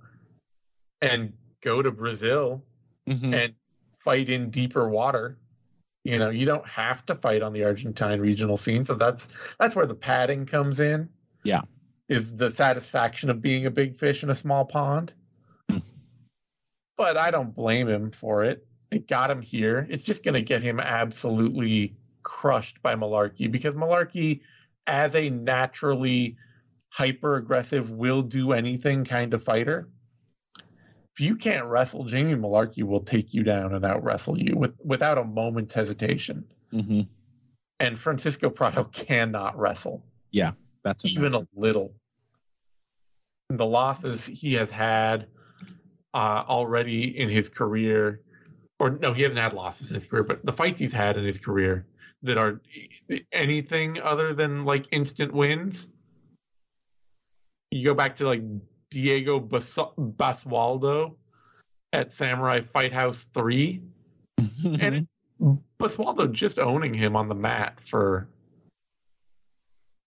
and go to Brazil mm-hmm. and fight in deeper water. You know, you don't have to fight on the Argentine regional scene. So that's where the padding comes in. Yeah. Is the satisfaction of being a big fish in a small pond. Mm. But I don't blame him for it. It got him here. It's just going to get him absolutely crushed by Mullarkey, because Mullarkey, as a naturally hyper aggressive, will do anything kind of fighter, if you can't wrestle, Jamie Mullarkey will take you down and out wrestle you without a moment's hesitation. Mm-hmm. And Francisco Prado cannot wrestle. Yeah, better even matchup. A little. The losses he has had already in his career, or no, he hasn't had losses in his career, but the fights he's had in his career that are anything other than like instant wins. You go back to like Diego Basualdo at Samurai Fight House 3, and it's Basualdo just owning him on the mat for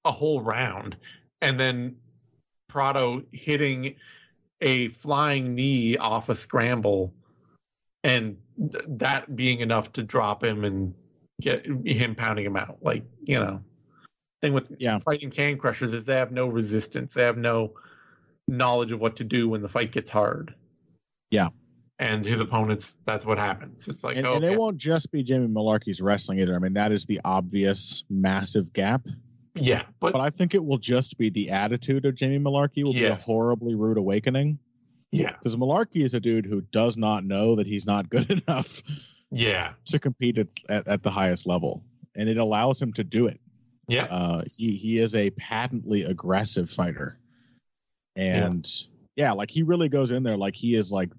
a whole round, and then Prado hitting a flying knee off a scramble, and that being enough to drop him and get him pounding him out. Like, you know, thing with fighting can crushers is they have no resistance. They have no knowledge of what to do when the fight gets hard. Yeah. And his opponents, that's what happens. It's like, and it won't just be Jamie Mullarkey's wrestling either. I mean, that is the obvious massive gap. Yeah, but I think it will just be the attitude of Jamie Mullarkey will be a horribly rude awakening. Yeah, because Mullarkey is a dude who does not know that he's not good enough. Yeah, to compete at the highest level, and it allows him to do it. Yeah, he is a patently aggressive fighter, and like he really goes in there like he is like,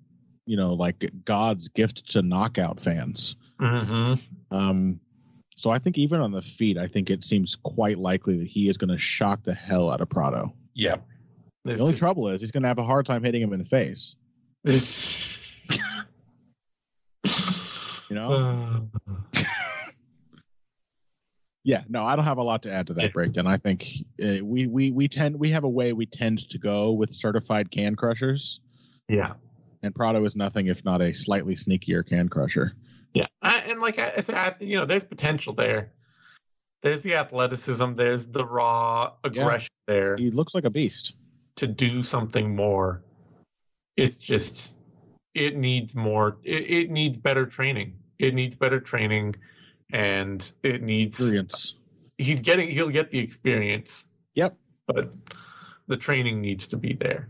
you know, like God's gift to knockout fans. Mm-hmm. So I think even on the feet, I think it seems quite likely that he is going to shock the hell out of Prado. Yeah. The only trouble is he's going to have a hard time hitting him in the face. You know? Yeah, no, I don't have a lot to add to that breakdown. I think we have a way we tend to go with certified can crushers. Yeah. And Prado is nothing if not a slightly sneakier can crusher. Yeah, and like I said, you know, there's potential there. There's the athleticism. There's the raw aggression there. He looks like a beast. To do something more, it's just it needs more. It needs better training. It needs better training, and it needs experience. He'll get the experience. Yep. But the training needs to be there,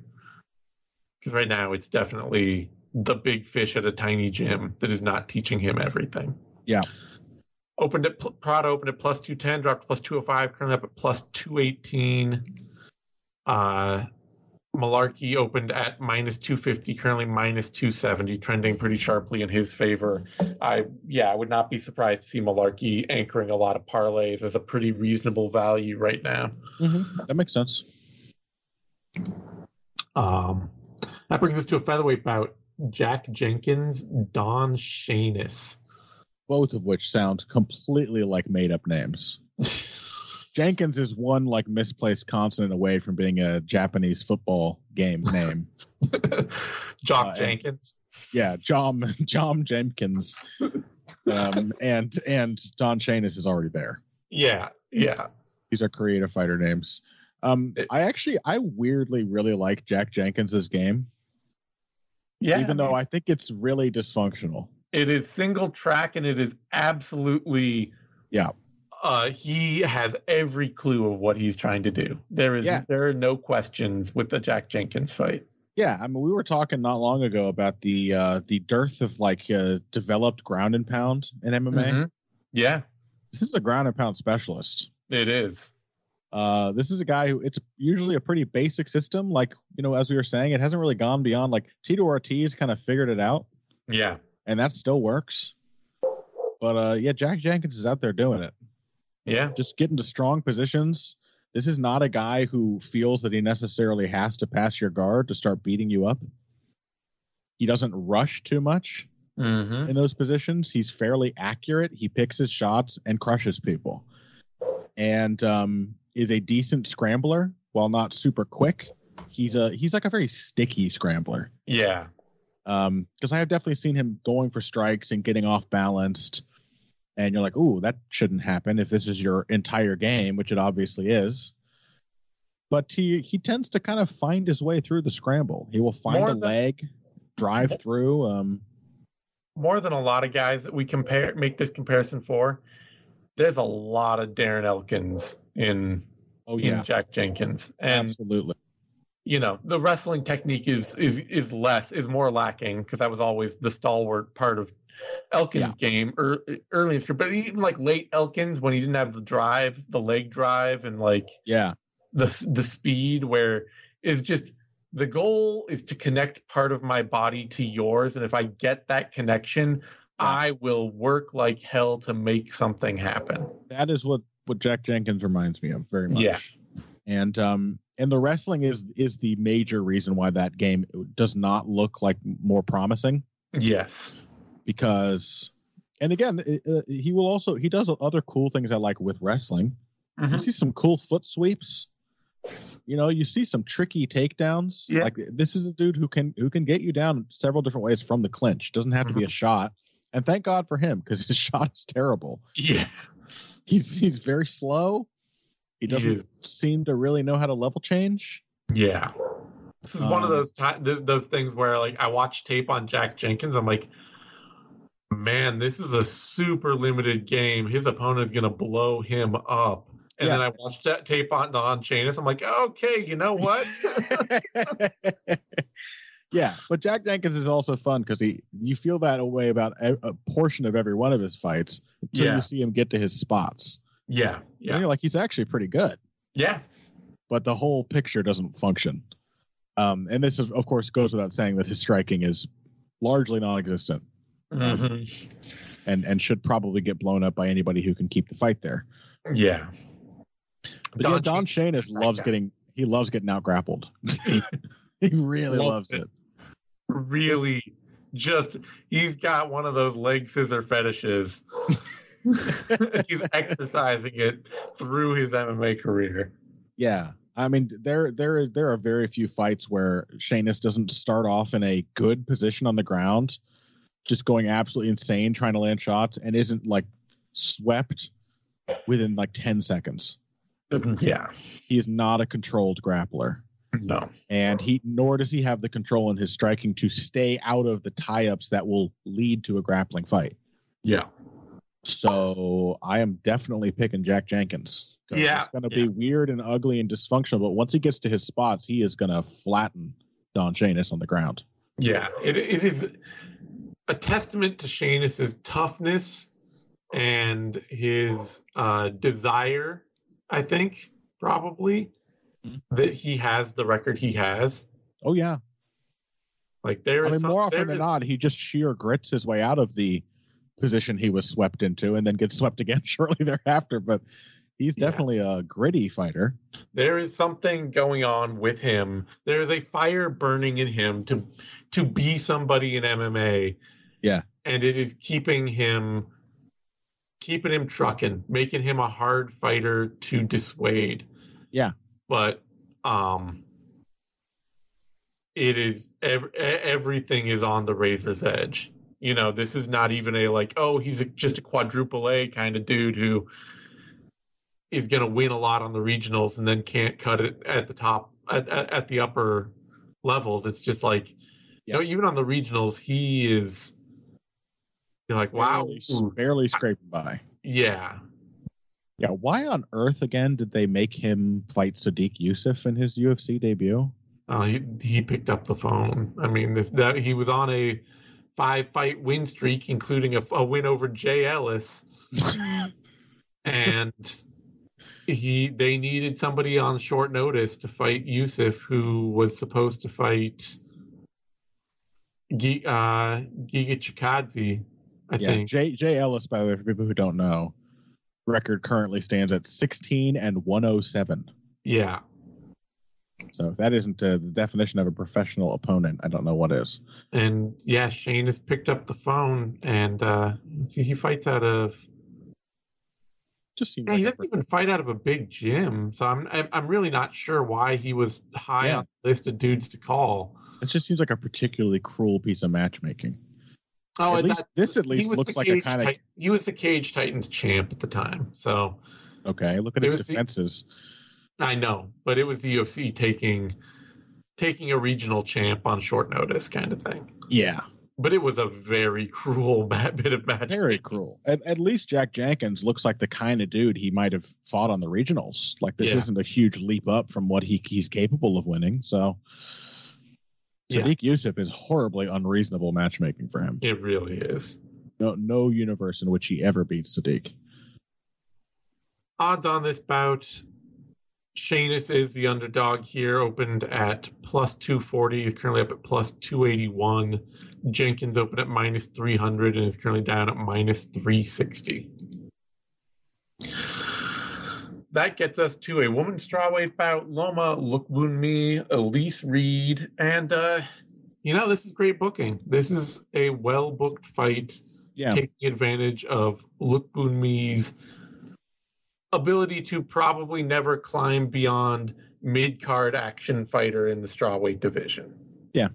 because right now it's definitely the big fish at a tiny gym that is not teaching him everything. Yeah. Prado opened at plus 210, dropped plus 205, currently up at plus 218. Mullarkey opened at minus 250, currently minus 270, trending pretty sharply in his favor. I would not be surprised to see Mullarkey anchoring a lot of parlays as a pretty reasonable value right now. Mm-hmm. That makes sense. That brings us to a featherweight bout. Jack Jenkins, Don Shainis. Both of which sound completely like made-up names. Jenkins is one like misplaced consonant away from being a Japanese football game name. Jock Jenkins. Jom Jenkins. And Don Shainis is already there. Yeah, yeah. These are creative fighter names. I weirdly really like Jack Jenkins's game. Yeah, even though I think it's really dysfunctional. It is single track, and it is absolutely he has every clue of what he's trying to do. There are no questions with the Jack Jenkins fight. Yeah, I mean, we were talking not long ago about the dearth of developed ground and pound in MMA. Mm-hmm. Yeah, this is a ground and pound specialist. It is. This is a guy who it's usually a pretty basic system. Like, you know, as we were saying, it hasn't really gone beyond like Tito Ortiz kind of figured it out. Yeah. And that still works. But Jack Jenkins is out there doing it. Yeah. Just getting to strong positions. This is not a guy who feels that he necessarily has to pass your guard to start beating you up. He doesn't rush too much in those positions. He's fairly accurate. He picks his shots and crushes people. And, is a decent scrambler while not super quick. He's like a very sticky scrambler. Yeah. Because I have definitely seen him going for strikes and getting off balanced, and you're like, ooh, that shouldn't happen if this is your entire game, which it obviously is. But he tends to kind of find his way through the scramble. He will find leg, drive through. More than a lot of guys that we make this comparison for, there's a lot of Darren Elkins in Jack Jenkins, and absolutely, you know, the wrestling technique is more lacking, because that was always the stalwart part of Elkins' game early in his career. But even like late Elkins, when he didn't have the drive, the leg drive, and like the speed where is just the goal is to connect part of my body to yours. And if I get that connection, I will work like hell to make something happen. That is what Jack Jenkins reminds me of very much. Yeah. And the wrestling is the major reason why that game does not look like more promising. Yes. Because, and again, he does other cool things I like with wrestling. Mm-hmm. You see some cool foot sweeps. You know, you see some tricky takedowns. Yeah. Like this is a dude who can get you down several different ways from the clinch. Doesn't have to be a shot. And thank God for him, because his shot is terrible. Yeah. He's very slow. He doesn't seem to really know how to level change. Yeah. This is one of those things where, like, I watch tape on Jack Jenkins. I'm like, man, this is a super limited game. His opponent is going to blow him up. And then I watched that tape on Don Shainis. I'm like, okay, you know what? Yeah, but Jack Jenkins is also fun because you feel that way about a portion of every one of his fights until you see him get to his spots. Yeah, yeah. And you're like, he's actually pretty good. Yeah. But the whole picture doesn't function. And this, of course, goes without saying that his striking is largely non-existent. Mm-hmm. And should probably get blown up by anybody who can keep the fight there. Yeah. But Don Shainis loves getting out-grappled. He really loves it. Really, he's got one of those leg scissor fetishes. He's exercising it through his MMA career. Yeah, I mean, there are very few fights where Shainis doesn't start off in a good position on the ground, just going absolutely insane trying to land shots, and isn't like swept within like 10 seconds. Yeah, he is not a controlled grappler. No, and nor does he have the control in his striking to stay out of the tie-ups that will lead to a grappling fight. Yeah. So I am definitely picking Jack Jenkins. Yeah. It's going to be weird and ugly and dysfunctional, but once he gets to his spots, he is going to flatten Don Shainis on the ground. Yeah. It is a testament to Shainis's toughness and his desire, I think, probably, that he has the record he has. Oh, yeah. Like there is more often than not, he just sheer grits his way out of the position he was swept into and then gets swept again shortly thereafter, but he's definitely a gritty fighter. There is something going on with him. There is a fire burning in him to be somebody in MMA. Yeah. And it is keeping him trucking, making him a hard fighter to dissuade. Yeah. But it is everything is on the razor's edge. You know, this is not even a like, oh, he's just a quadruple A kind of dude who is going to win a lot on the regionals and then can't cut it at the top, at the upper levels. It's just like, you know, even on the regionals, he is, you're like, wow. Barely scraping by. Yeah. Yeah. Why on earth, again, did they make him fight Sadiq Yusuf in his UFC debut? He picked up the phone. I mean, he was on a 5-fight win streak, including a win over Jay Ellis. And they needed somebody on short notice to fight Yusuf, who was supposed to fight Giga Chikadze, I think. Jay Ellis, by the way, for people who don't know, record currently stands at 16-107. Yeah. So if that isn't the definition of a professional opponent, I don't know what is. And yeah, Shane has picked up the phone, and he fights out of. Just seems. He doesn't even fight out of a big gym, so I'm really not sure why he was high on the list of dudes to call. It just seems like a particularly cruel piece of matchmaking. Oh, at least looks like a kind of. He was the Cage Titans champ at the time, so. Okay, look at his defenses. I know, but it was the UFC taking a regional champ on short notice kind of thing. Yeah. But it was a very cruel bit of match. Very cruel. At least Jack Jenkins looks like the kind of dude he might have fought on the regionals. Like, this isn't a huge leap up from what he's capable of winning. So, Sadiq Yusuf is horribly unreasonable matchmaking for him. It really is. No universe in which he ever beats Sadiq. Odds on this bout... Shainis is the underdog here, opened at plus 240. He's currently up at plus 281. Jenkins opened at minus 300 and is currently down at minus 360. That gets us to a women's strawweight bout. Loma Lookboonmee, Elise Reed. And, this is great booking. This is a well-booked fight, taking advantage of Lookboonmee's ability to probably never climb beyond mid-card action fighter in the strawweight division. Yeah.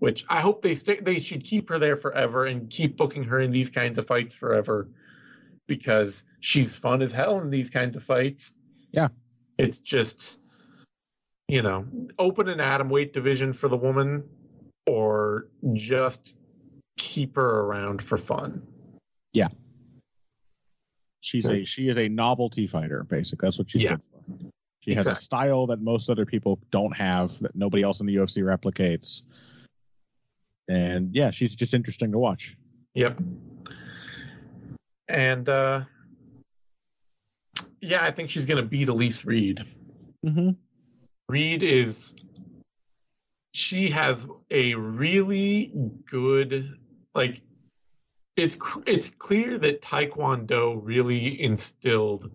Which I hope they should keep her there forever and keep booking her in these kinds of fights forever, because she's fun as hell in these kinds of fights. Yeah. It's just, open an atom weight division for the woman or just keep her around for fun. Yeah. She is a novelty fighter, basically. That's what she's good for. She has a style that most other people don't have, that nobody else in the UFC replicates. And she's just interesting to watch. Yep. And I think she's going to beat Elise Reed. Mm-hmm. Reed has a really good, It's clear that Taekwondo really instilled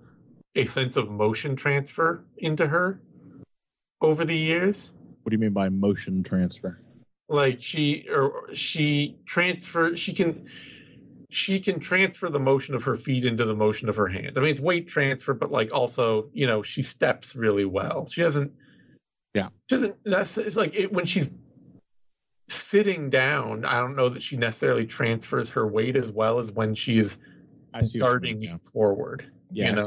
a sense of motion transfer into her over the years. What do you mean by motion transfer? She can transfer the motion of her feet into the motion of her hands. I mean, it's weight transfer, but also, she steps really well. She doesn't. Yeah. When she's sitting down, I don't know that she necessarily transfers her weight as well as when she is starting forward. Yeah.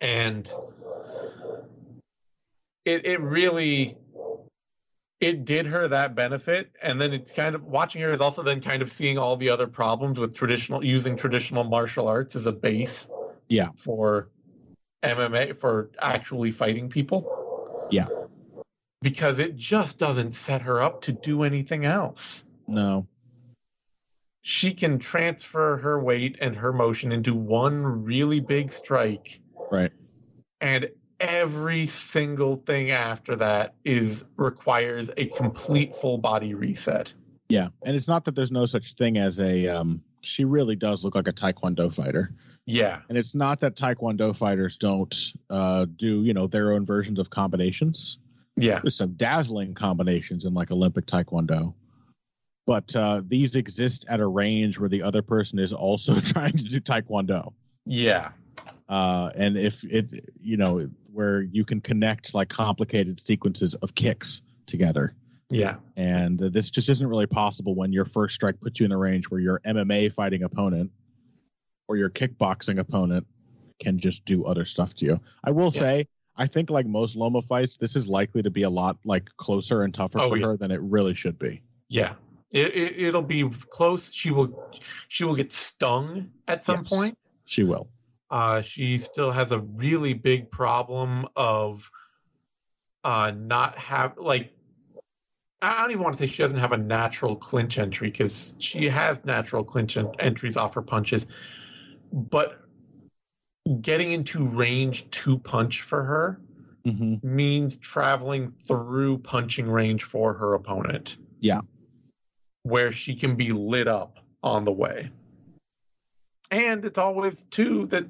And it really did her that benefit. And then it's kind of watching her is also then kind of seeing all the other problems with using traditional martial arts as a base. Yeah. For MMA, for actually fighting people. Yeah. Because it just doesn't set her up to do anything else. No. She can transfer her weight and her motion into one really big strike. Right. And every single thing after that requires a complete full body reset. Yeah. And it's not that there's no such thing as she really does look like a Taekwondo fighter. Yeah. And it's not that Taekwondo fighters don't do, their own versions of combinations. Yeah, there's some dazzling combinations in Olympic Taekwondo, but these exist at a range where the other person is also trying to do Taekwondo. Yeah, and if it, where you can connect complicated sequences of kicks together. Yeah, and this just isn't really possible when your first strike puts you in a range where your MMA fighting opponent or your kickboxing opponent can just do other stuff to you. I will say, I think most Loma fights, this is likely to be a lot closer and tougher for her than it really should be. Yeah, it'll be close. She will get stung at some point. She will. She still has a really big problem of I don't even want to say she doesn't have a natural clinch entry, because she has natural clinch entries off her punches, but getting into range to punch for her means traveling through punching range for her opponent. Yeah. Where she can be lit up on the way. And it's always, too, that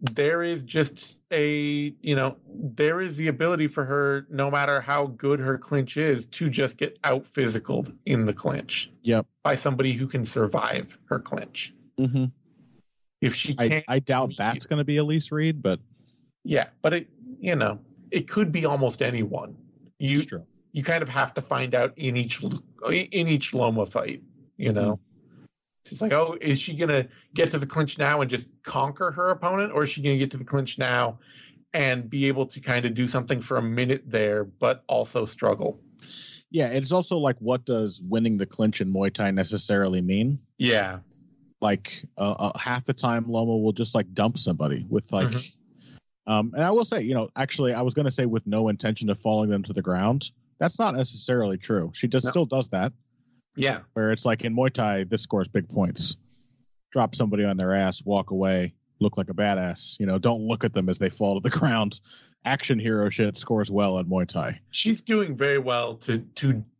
there is just there is the ability for her, no matter how good her clinch is, to just get out-physicaled in the clinch. Yep. By somebody who can survive her clinch. Mm-hmm. If she can't, I doubt that's going to be Elise Reed, but but it could be almost anyone. You kind of have to find out in each Loma fight. It's just is she going to get to the clinch now and just conquer her opponent, or is she going to get to the clinch now and be able to kind of do something for a minute there, but also struggle? Yeah, it's also what does winning the clinch in Muay Thai necessarily mean? Yeah. Half the time Loma will just dump somebody with and I will say, actually I was going to say with no intention of falling them to the ground. That's not necessarily true. She still does that. Yeah. Where it's in Muay Thai, this scores big points. Drop somebody on their ass, walk away, look like a badass. You know, don't look at them as they fall to the ground. Action hero shit scores well at Muay Thai. She's doing very well to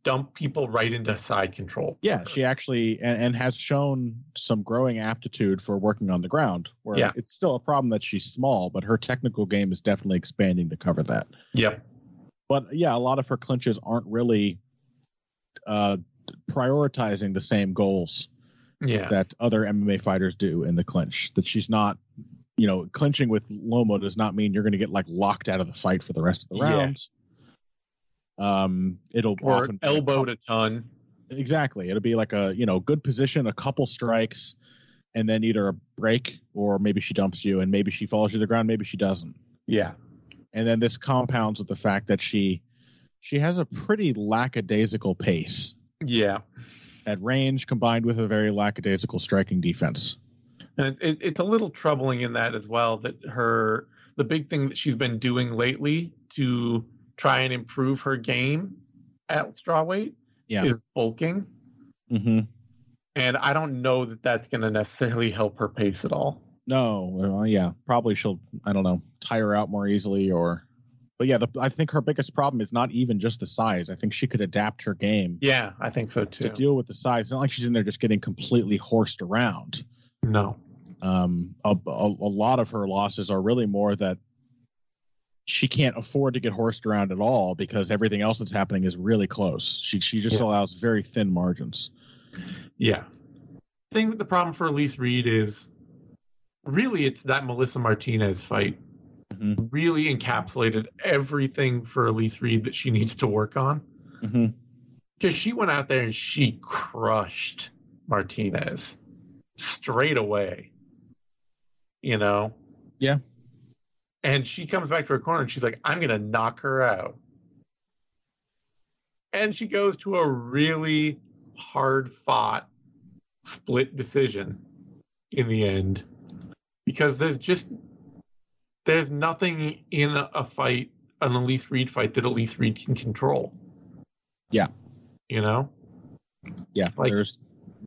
dump people right into side control. Yeah, she actually and has shown some growing aptitude for working on the ground, where it's still a problem that she's small, but her technical game is definitely expanding to cover that. Yeah. But yeah, a lot of her clinches aren't really prioritizing the same goals that other MMA fighters do in the clinch. That she's not, you know, clinching with Loma does not mean you're going to get like locked out of the fight for the rest of the rounds. It'll or often elbowed a ton. Exactly. It'll be like a, you know, good position, a couple strikes, and then either a break or maybe she dumps you and maybe she falls to the ground. Maybe she doesn't. Yeah. And then this compounds with the fact that she has a pretty lackadaisical pace. Yeah. At range combined with a very lackadaisical striking defense. And it's a little troubling in that as well, that the big thing that she's been doing lately to try and improve her game at strawweight is bulking. Mm-hmm. And I don't know that that's going to necessarily help her pace at all. No. Well, yeah, probably she'll, I don't know, tire out more easily or. But yeah, I think her biggest problem is not even just the size. I think she could adapt her game. Yeah, I think so too. To deal with the size. It's not like she's in there just getting completely horsed around. No. A lot of her losses are really more that she can't afford to get horsed around at all because everything else that's happening is really close. She just allows very thin margins. Yeah. I think the problem for Elise Reed is really it's that Melissa Martinez fight. Mm-hmm. Really encapsulated everything for Elise Reed that she needs to work on. Because she went out there and she crushed Martinez straight away. You know? Yeah. And she comes back to her corner and she's like, I'm going to knock her out. And she goes to a really hard-fought split decision in the end. Because there's nothing in a fight, an Elise Reed fight, that Elise Reed can control. Yeah. You know? Yeah, like, there's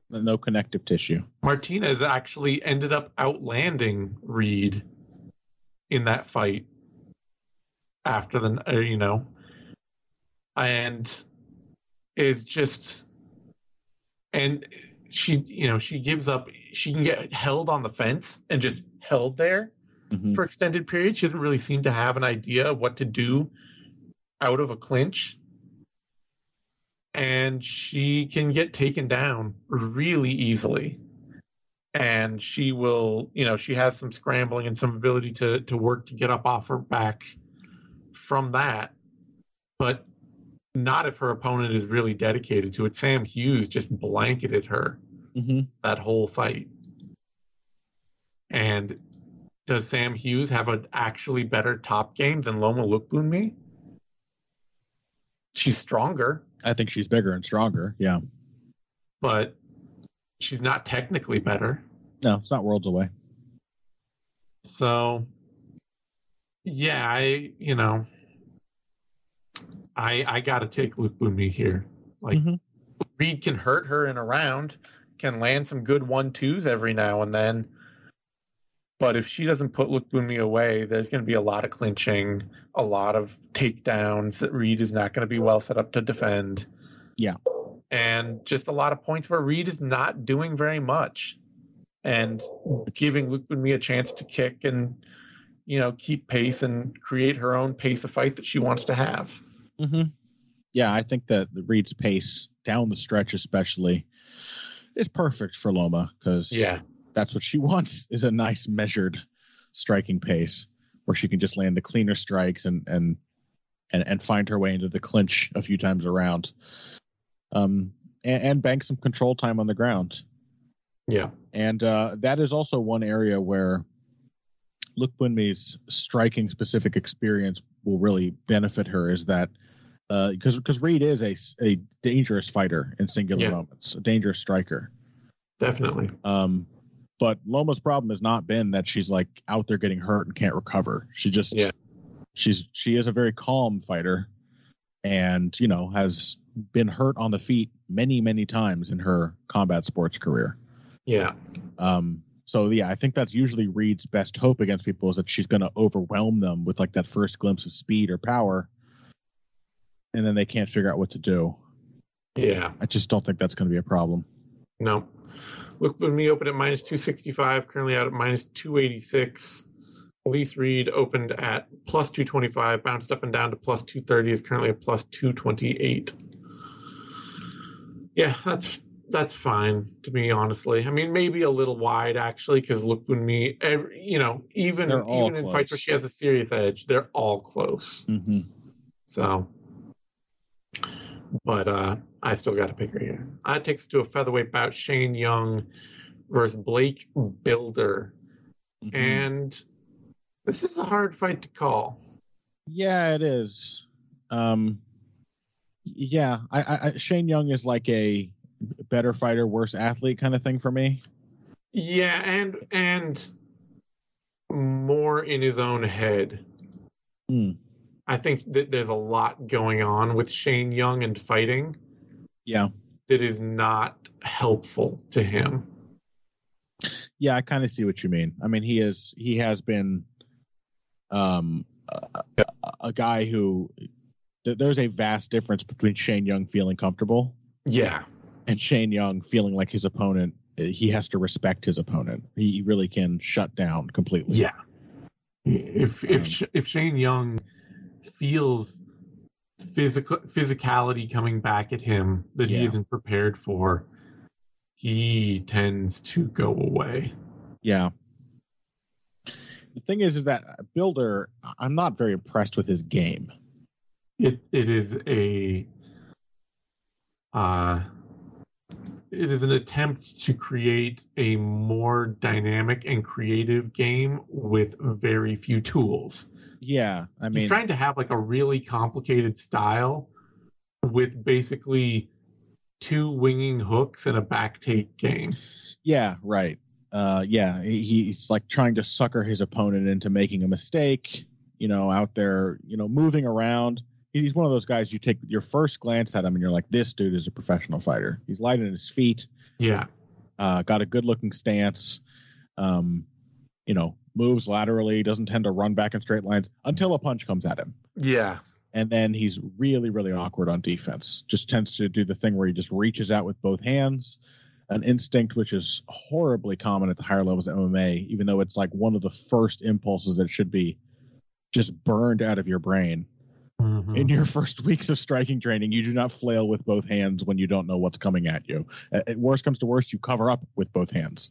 no connective tissue. Martinez actually ended up outlanding Reed in that fight after the, you know, and is just, and she, you know, she gives up, she can get held on the fence and just held there. Mm-hmm. For extended periods, she doesn't really seem to have an idea of what to do out of a clinch. And she can get taken down really easily. And she will, you know, she has some scrambling and some ability to work to get up off her back from that. But not if her opponent is really dedicated to it. Sam Hughes just blanketed her that whole fight. And does Sam Hughes have an actually better top game than Loma Lookboonmee? She's stronger. I think she's bigger and stronger, yeah. But she's not technically better. No, it's not worlds away. So, yeah, I got to take Lookboonmee here. Like, Reed can hurt her in a round, can land some good 1-2s every now and then. But if she doesn't put Lookboonmee away, there's going to be a lot of clinching, a lot of takedowns that Reed is not going to be well set up to defend. Yeah. And just a lot of points where Reed is not doing very much and giving Lookboonmee a chance to kick and, you know, keep pace and create her own pace of fight that she wants to have. Mm-hmm. Yeah, I think that the Reed's pace down the stretch especially is perfect for Loma because that's what she wants, is a nice measured striking pace where she can just land the cleaner strikes and find her way into the clinch a few times around and bank some control time on the ground. Yeah. And that is also one area where Lookboonmee's striking specific experience will really benefit her, is that because Reed is a dangerous fighter in singular moments, a dangerous striker. Definitely. But Loma's problem has not been that she's like out there getting hurt and can't recover. She just, she is a very calm fighter and, you know, has been hurt on the feet many, many times in her combat sports career. Yeah. So yeah, I think that's usually Reed's best hope against people, is that she's going to overwhelm them with like that first glimpse of speed or power, and then they can't figure out what to do. Yeah, I just don't think that's going to be a problem. No. Lookboonmee opened at minus 265, currently out at minus 286. Elise Reed opened at plus 225, bounced up and down to plus 230, is currently at plus 228. Yeah, that's fine to me, honestly. I mean, maybe a little wide, actually, because Lookboonmee, you know, even in fights where she has a serious edge, they're all close. Mm-hmm. So, but I still got to pick her here. That takes us to a featherweight bout, Shane Young versus Blake Builder. Mm-hmm. And this is a hard fight to call. Yeah, it is. Yeah, I Shane Young is like a better fighter, worse athlete kind of thing for me. Yeah, and more in his own head. Mm. I think that there's a lot going on with Shane Young and fighting. Yeah, that is not helpful to him. Yeah, I kind of see what you mean. I mean, he has been a guy who, there's a vast difference between Shane Young feeling comfortable, yeah, and Shane Young feeling like his opponent, he has to respect his opponent. He really can shut down completely. Yeah. If Shane Young feels physicality coming back at him that he isn't prepared for, he tends to go away. Yeah. The thing is that Builder, I'm not very impressed with his game. It is an attempt to create a more dynamic and creative game with very few tools. Yeah, I mean, he's trying to have like a really complicated style with basically two winging hooks and a back take game. Yeah, right. Yeah, he's like trying to sucker his opponent into making a mistake, you know, out there, you know, moving around. He's one of those guys you take your first glance at him and you're like, this dude is a professional fighter. He's light on his feet. Yeah. Got a good looking stance. You know, moves laterally, doesn't tend to run back in straight lines until a punch comes at him. Yeah. And then he's really, really awkward on defense. Just tends to do the thing where he just reaches out with both hands. An instinct which is horribly common at the higher levels of MMA, even though it's like one of the first impulses that should be just burned out of your brain. Mm-hmm. In your first weeks of striking training, you do not flail with both hands when you don't know what's coming at you. At worst comes to worst, you cover up with both hands.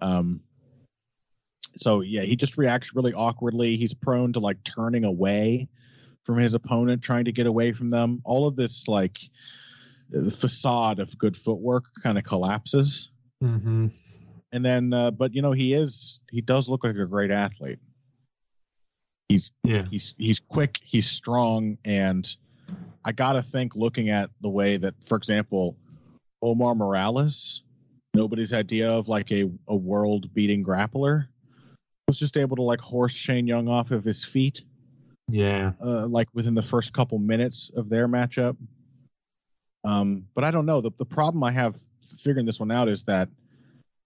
So yeah, he just reacts really awkwardly. He's prone to like turning away from his opponent, trying to get away from them. All of this like the facade of good footwork kind of collapses. Mm-hmm. And then, but you know, he does look like a great athlete. He's quick, he's strong. And I got to think, looking at the way that, for example, Omar Morales, nobody's idea of like a world beating grappler, was just able to like horse Shane Young off of his feet. Yeah. Like within the first couple minutes of their matchup. But I don't know. The problem I have figuring this one out is that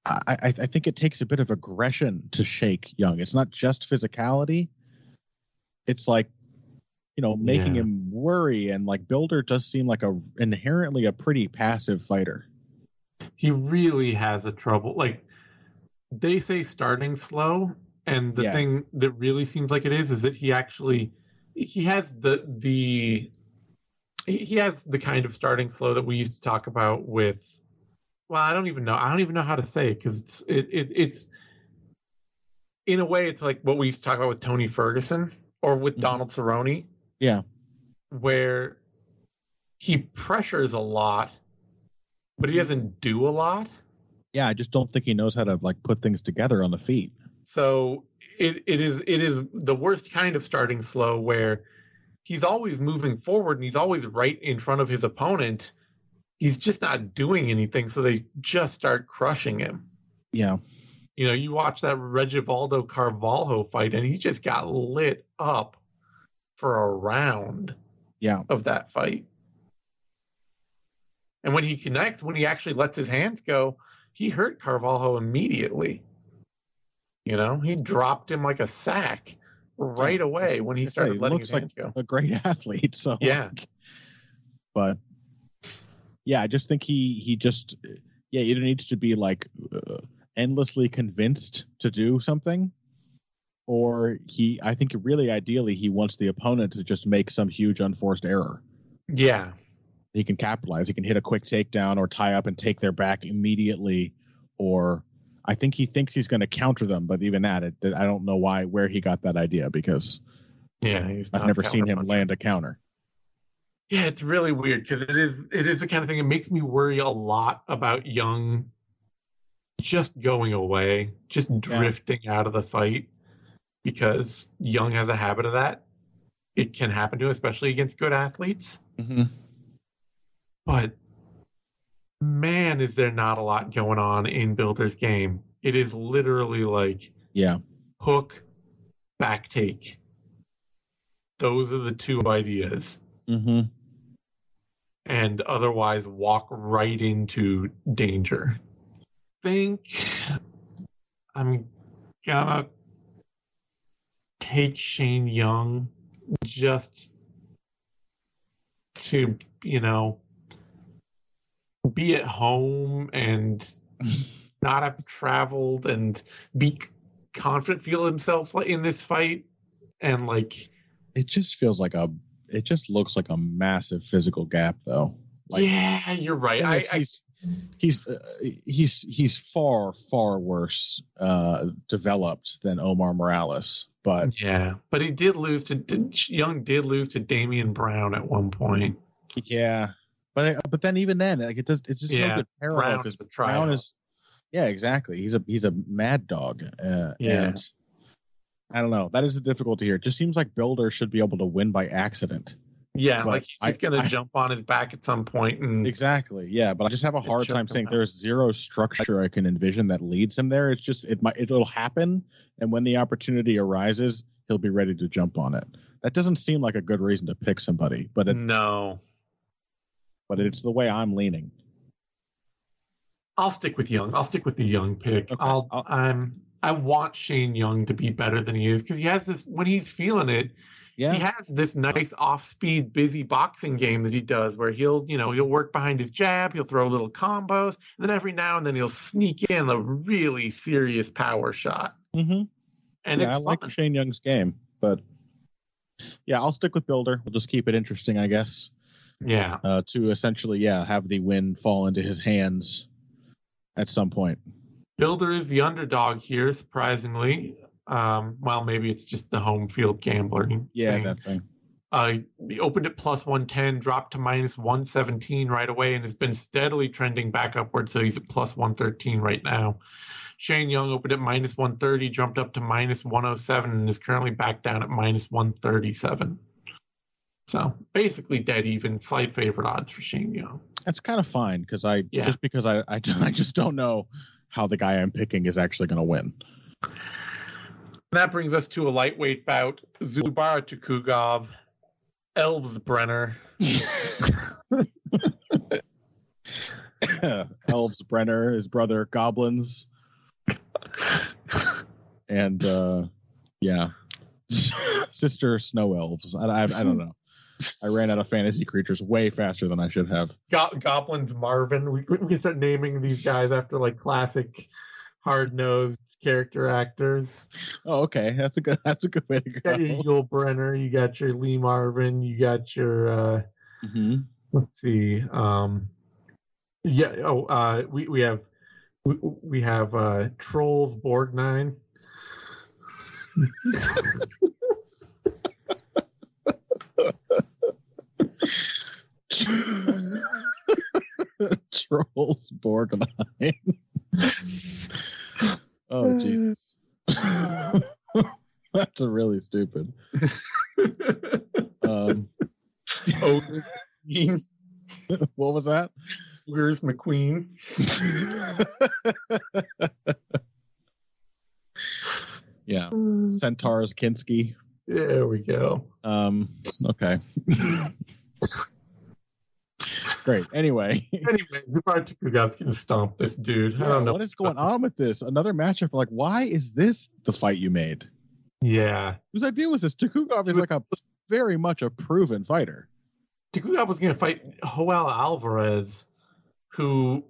I think it takes a bit of aggression to shake Young. It's not just physicality. It's like, you know, making him worry. And like Builder does seem like inherently a pretty passive fighter. He really has a trouble. Like they say starting slow. And the thing that really seems like it is that he has the kind of starting slow that we used to talk about with, well, I don't even know. I don't even know how to say it, because it's in a way, it's like what we used to talk about with Tony Ferguson or with Donald Cerrone. Yeah. Where he pressures a lot, but he doesn't do a lot. Yeah, I just don't think he knows how to like put things together on the feet. So it is the worst kind of starting slow, where he's always moving forward and he's always right in front of his opponent. He's just not doing anything, so they just start crushing him. Yeah. You know, you watch that Regivaldo Carvalho fight and he just got lit up for a round of that fight. And when he connects, when he actually lets his hands go, he hurt Carvalho immediately. You know, he dropped him like a sack right away when he started letting his hands go. A great athlete. So yeah, but yeah, I just think he just you don't need to be like endlessly convinced to do something. Or I think really ideally he wants the opponent to just make some huge unforced error. Yeah. He can capitalize. He can hit a quick takedown or tie up and take their back immediately. Or I think he thinks he's going to counter them. But even that, I don't know where he got that idea, because I've never seen him land a counter. Yeah, it's really weird, because it is the kind of thing that makes me worry a lot about Young just going away, just drifting out of the fight. Because Young has a habit of that. It can happen to him, especially against good athletes. Mm-hmm. But, man, is there not a lot going on in Builder's game. It is literally like hook, back take. Those are the two ideas. Mm-hmm. And otherwise walk right into danger. Think I'm gonna take Shane Young just to, be at home and not have traveled and be confident, feel himself in this fight. And it just feels like it just looks like a massive physical gap though. You're right. He's far worse developed than Omar Morales. But but he did lose to Damian Brown at one point. Yeah, but then even then, it does. It's just no good parallel, because Brown is exactly. He's a mad dog. And I don't know. That is the difficulty here. It just seems like Builder should be able to win by accident. Yeah, but he's just gonna jump on his back at some point. And exactly. Yeah, but I just have a hard time saying there's zero structure I can envision that leads him there. It's just it'll happen, and when the opportunity arises, he'll be ready to jump on it. That doesn't seem like a good reason to pick somebody, but it's the way I'm leaning. I'll stick with Young. I'll stick with the Young pick. Okay. I want Shane Young to be better than he is, because he has this when he's feeling it. Yeah. He has this nice off-speed, busy boxing game that he does, where he'll work behind his jab, he'll throw little combos, and then every now and then he'll sneak in a really serious power shot. Mm-hmm. And I like Shane Young's game, but I'll stick with Builder. We'll just keep it interesting, I guess. Yeah. To essentially, have the win fall into his hands at some point. Builder is the underdog here, surprisingly. Well, maybe it's just the home field gambling. That thing. He opened at +110, dropped to -117 right away, and has been steadily trending back upward. So he's at +113 right now. Shane Young opened at -130, jumped up to -107, and is currently back down at -137. So basically dead even, slight favorite odds for Shane Young. That's kind of fine, because I just don't know how the guy I'm picking is actually going to win. That brings us to a lightweight bout. Zubaira Tukhugov, Elvis Brenner. Elvis Brenner, his brother Goblins. And, sister Snow Elves. I don't know. I ran out of fantasy creatures way faster than I should have. Goblins Marvin. We can start naming these guys after classic hard-nosed character actors. Oh, okay. That's a good way to go. You got your Yul Brynner, you got your Lee Marvin, you got your let's see. We have Trolls Borgnine. Trolls Borgnine. Oh Jesus. That's a really stupid. What was that? Where's McQueen? Centaurus Kinski. There we go. Okay. Great. Anyway, Zubaira Tukhugov can stomp this dude. Yeah, I don't know what is going on with this. Another matchup. Like, why is this the fight you made? Yeah. Whose idea was this? Tukhugov is like a very much a proven fighter. Tukhugov was going to fight Joel Alvarez, who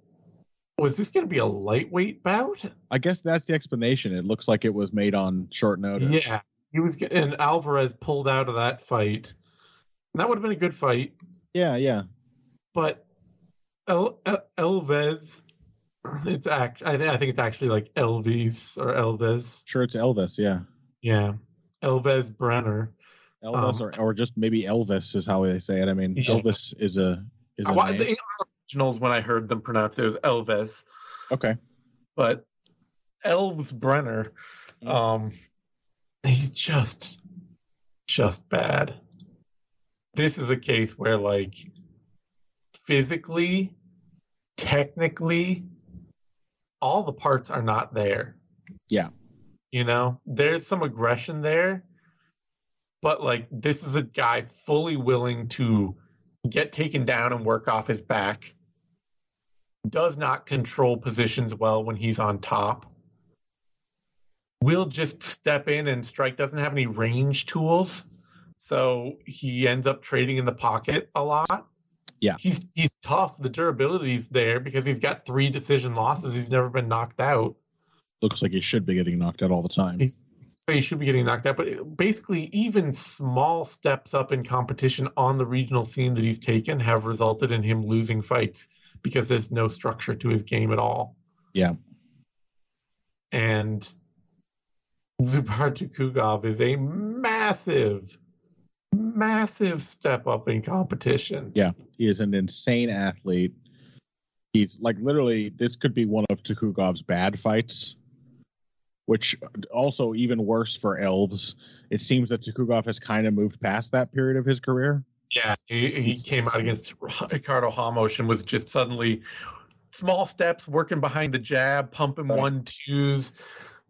was this going to be a lightweight bout? I guess that's the explanation. It looks like it was made on short notice. Yeah, he was, and Alvarez pulled out of that fight. That would have been a good fight. Yeah. But Elvis, it's I think it's actually like Elvis or Elvis. Sure, it's Elvis. Yeah. Elvis Brenner. Elvis, or just maybe Elvis is how they say it. I mean, yeah. Elvis is a name. The originals, when I heard them pronounce it, was Elvis. Okay. But Elvis Brenner, he's just bad. This is a case where, like, physically, technically, all the parts are not there. Yeah. You know, there's some aggression there. But, like, this is a guy fully willing to get taken down and work off his back. Does not control positions well when he's on top. Will just step in and strike. Doesn't have any range tools. So he ends up trading in the pocket a lot. Yeah. He's tough. The durability's there because he's got 3 decision losses. He's never been knocked out. Looks like he should be getting knocked out all the time. So you should be getting knocked out, but basically even small steps up in competition on the regional scene that he's taken have resulted in him losing fights because there's no structure to his game at all. Yeah. And Zubair Tukhugov is a massive, massive step up in competition. Yeah. He is an insane athlete. He's like, literally, this could be one of Tukhugov's bad fights. Which also even worse for Elves. It seems that Tukhugov has kind of moved past that period of his career. Yeah, he came out against Ricardo Hamos and was just suddenly small steps, working behind the jab, pumping 1-2s,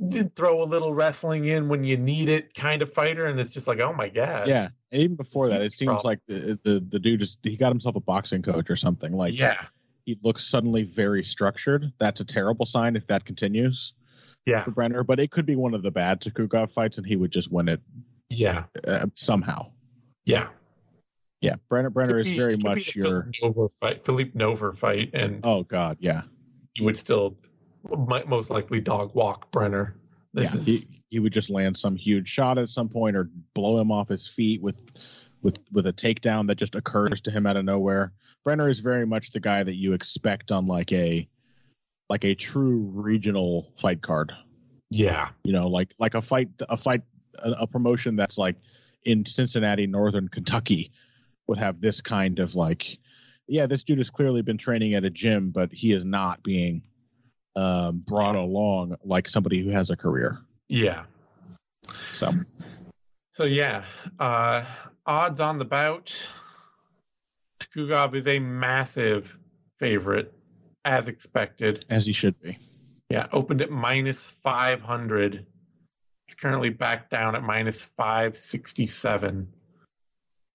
did throw a little wrestling in when you need it kind of fighter, and it's just like, oh my God. Yeah, and even before that, it seems like the dude, he got himself a boxing coach or something. Like, yeah. He looks suddenly very structured. That's a terrible sign if that continues. Yeah, for Brenner, but it could be one of the bad Tukhugov fights, and he would just win it. Yeah, somehow. Yeah. Brenner is very much your Philippe Nover fight, and oh God, yeah, he would still most likely dog walk Brenner. He would just land some huge shot at some point, or blow him off his feet with a takedown that just occurs to him out of nowhere. Brenner is very much the guy that you expect on like a true regional fight card. Yeah. You know, like a promotion that's like in Cincinnati, Northern Kentucky would have this kind of like, yeah, this dude has clearly been training at a gym, but he is not being brought along like somebody who has a career. Yeah. So yeah. Odds on the bout. Tukhugov is a massive favorite. As expected. As he should be. Yeah, opened at -500. It's currently back down at -567.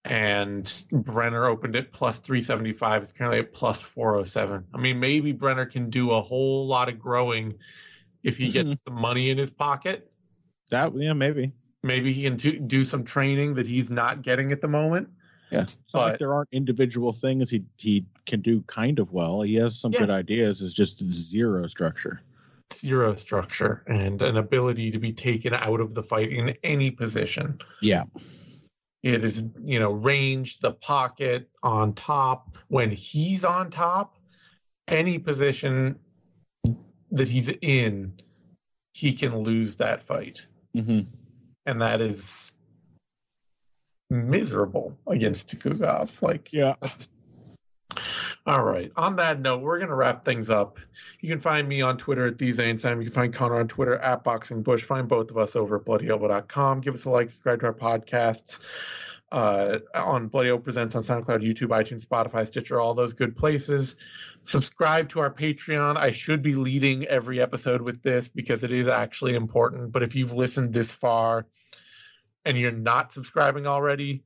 And Brenner opened at +375. It's currently at +407. I mean, maybe Brenner can do a whole lot of growing if he gets some money in his pocket. Maybe. Maybe he can do some training that he's not getting at the moment. Yeah, it's not like there aren't individual things he can do kind of well. He has some good ideas. It's just zero structure and an ability to be taken out of the fight in any position. Yeah. It is, you know, range, the pocket, on top. When he's on top, any position that he's in, he can lose that fight. Mm-hmm. And that is miserable against Tukhugov. Like, yeah. All right. On that note, we're going to wrap things up. You can find me on Twitter at @TheseAnytime. You can find Connor on Twitter at @BoxingBush. Find both of us over at BloodyElbow.com. Give us a like, subscribe to our podcasts on Bloody Elbow Presents on SoundCloud, YouTube, iTunes, Spotify, Stitcher, all those good places. Subscribe to our Patreon. I should be leading every episode with this because it is actually important. But if you've listened this far, and you're not subscribing already,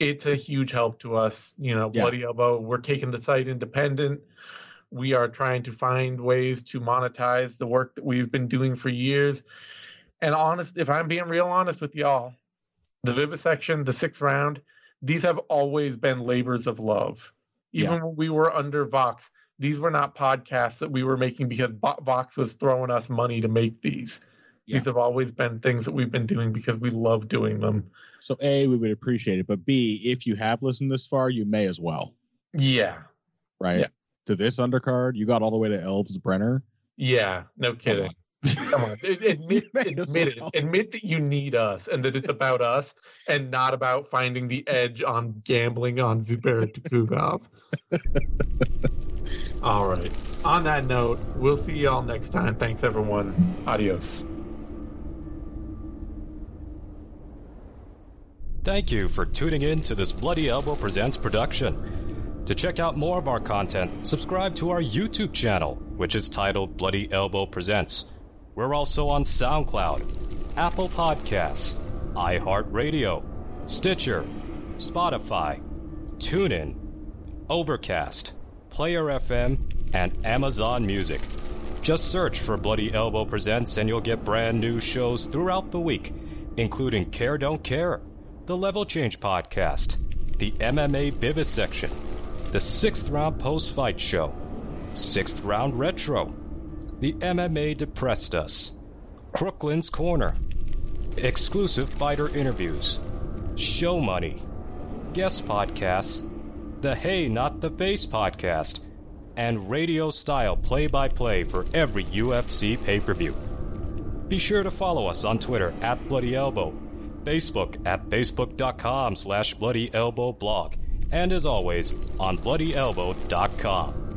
it's a huge help to us. You know, yeah. Bloody Elbow, we're taking the site independent. We are trying to find ways to monetize the work that we've been doing for years. And honest, if I'm being real honest with y'all, the Vivisection, the sixth round, these have always been labors of love. Even yeah. when we were under Vox, these were not podcasts that we were making because Vox was throwing us money to make these. Yeah. These have always been things that we've been doing because we love doing them. So A, we would appreciate it. But B, if you have listened this far, you may as well. Yeah. Right? Yeah. To this undercard, you got all the way to Elvis Brenner. Yeah, no kidding. Come on. Admit that you need us and that it's about us and not about finding the edge on gambling on Zubaira Tukhugov. All right. On that note, we'll see y'all next time. Thanks, everyone. Adios. Thank you for tuning in to this Bloody Elbow Presents production. To check out more of our content, subscribe to our YouTube channel, which is titled Bloody Elbow Presents. We're also on SoundCloud, Apple Podcasts, iHeartRadio, Stitcher, Spotify, TuneIn, Overcast, Player FM, and Amazon Music. Just search for Bloody Elbow Presents and you'll get brand new shows throughout the week, including Care Don't Care, the Level Change Podcast, the MMA Vivisection, the 6th Round Post-Fight Show, 6th Round Retro, The MMA Depressed Us, Crooklyn's Corner, Exclusive Fighter Interviews, Show Money, Guest Podcasts, The Hey Not The Face Podcast, and radio-style play-by-play for every UFC pay-per-view. Be sure to follow us on Twitter at Bloody Elbow, Facebook at facebook.com/bloodyelbowblog, and as always, on bloodyelbow.com.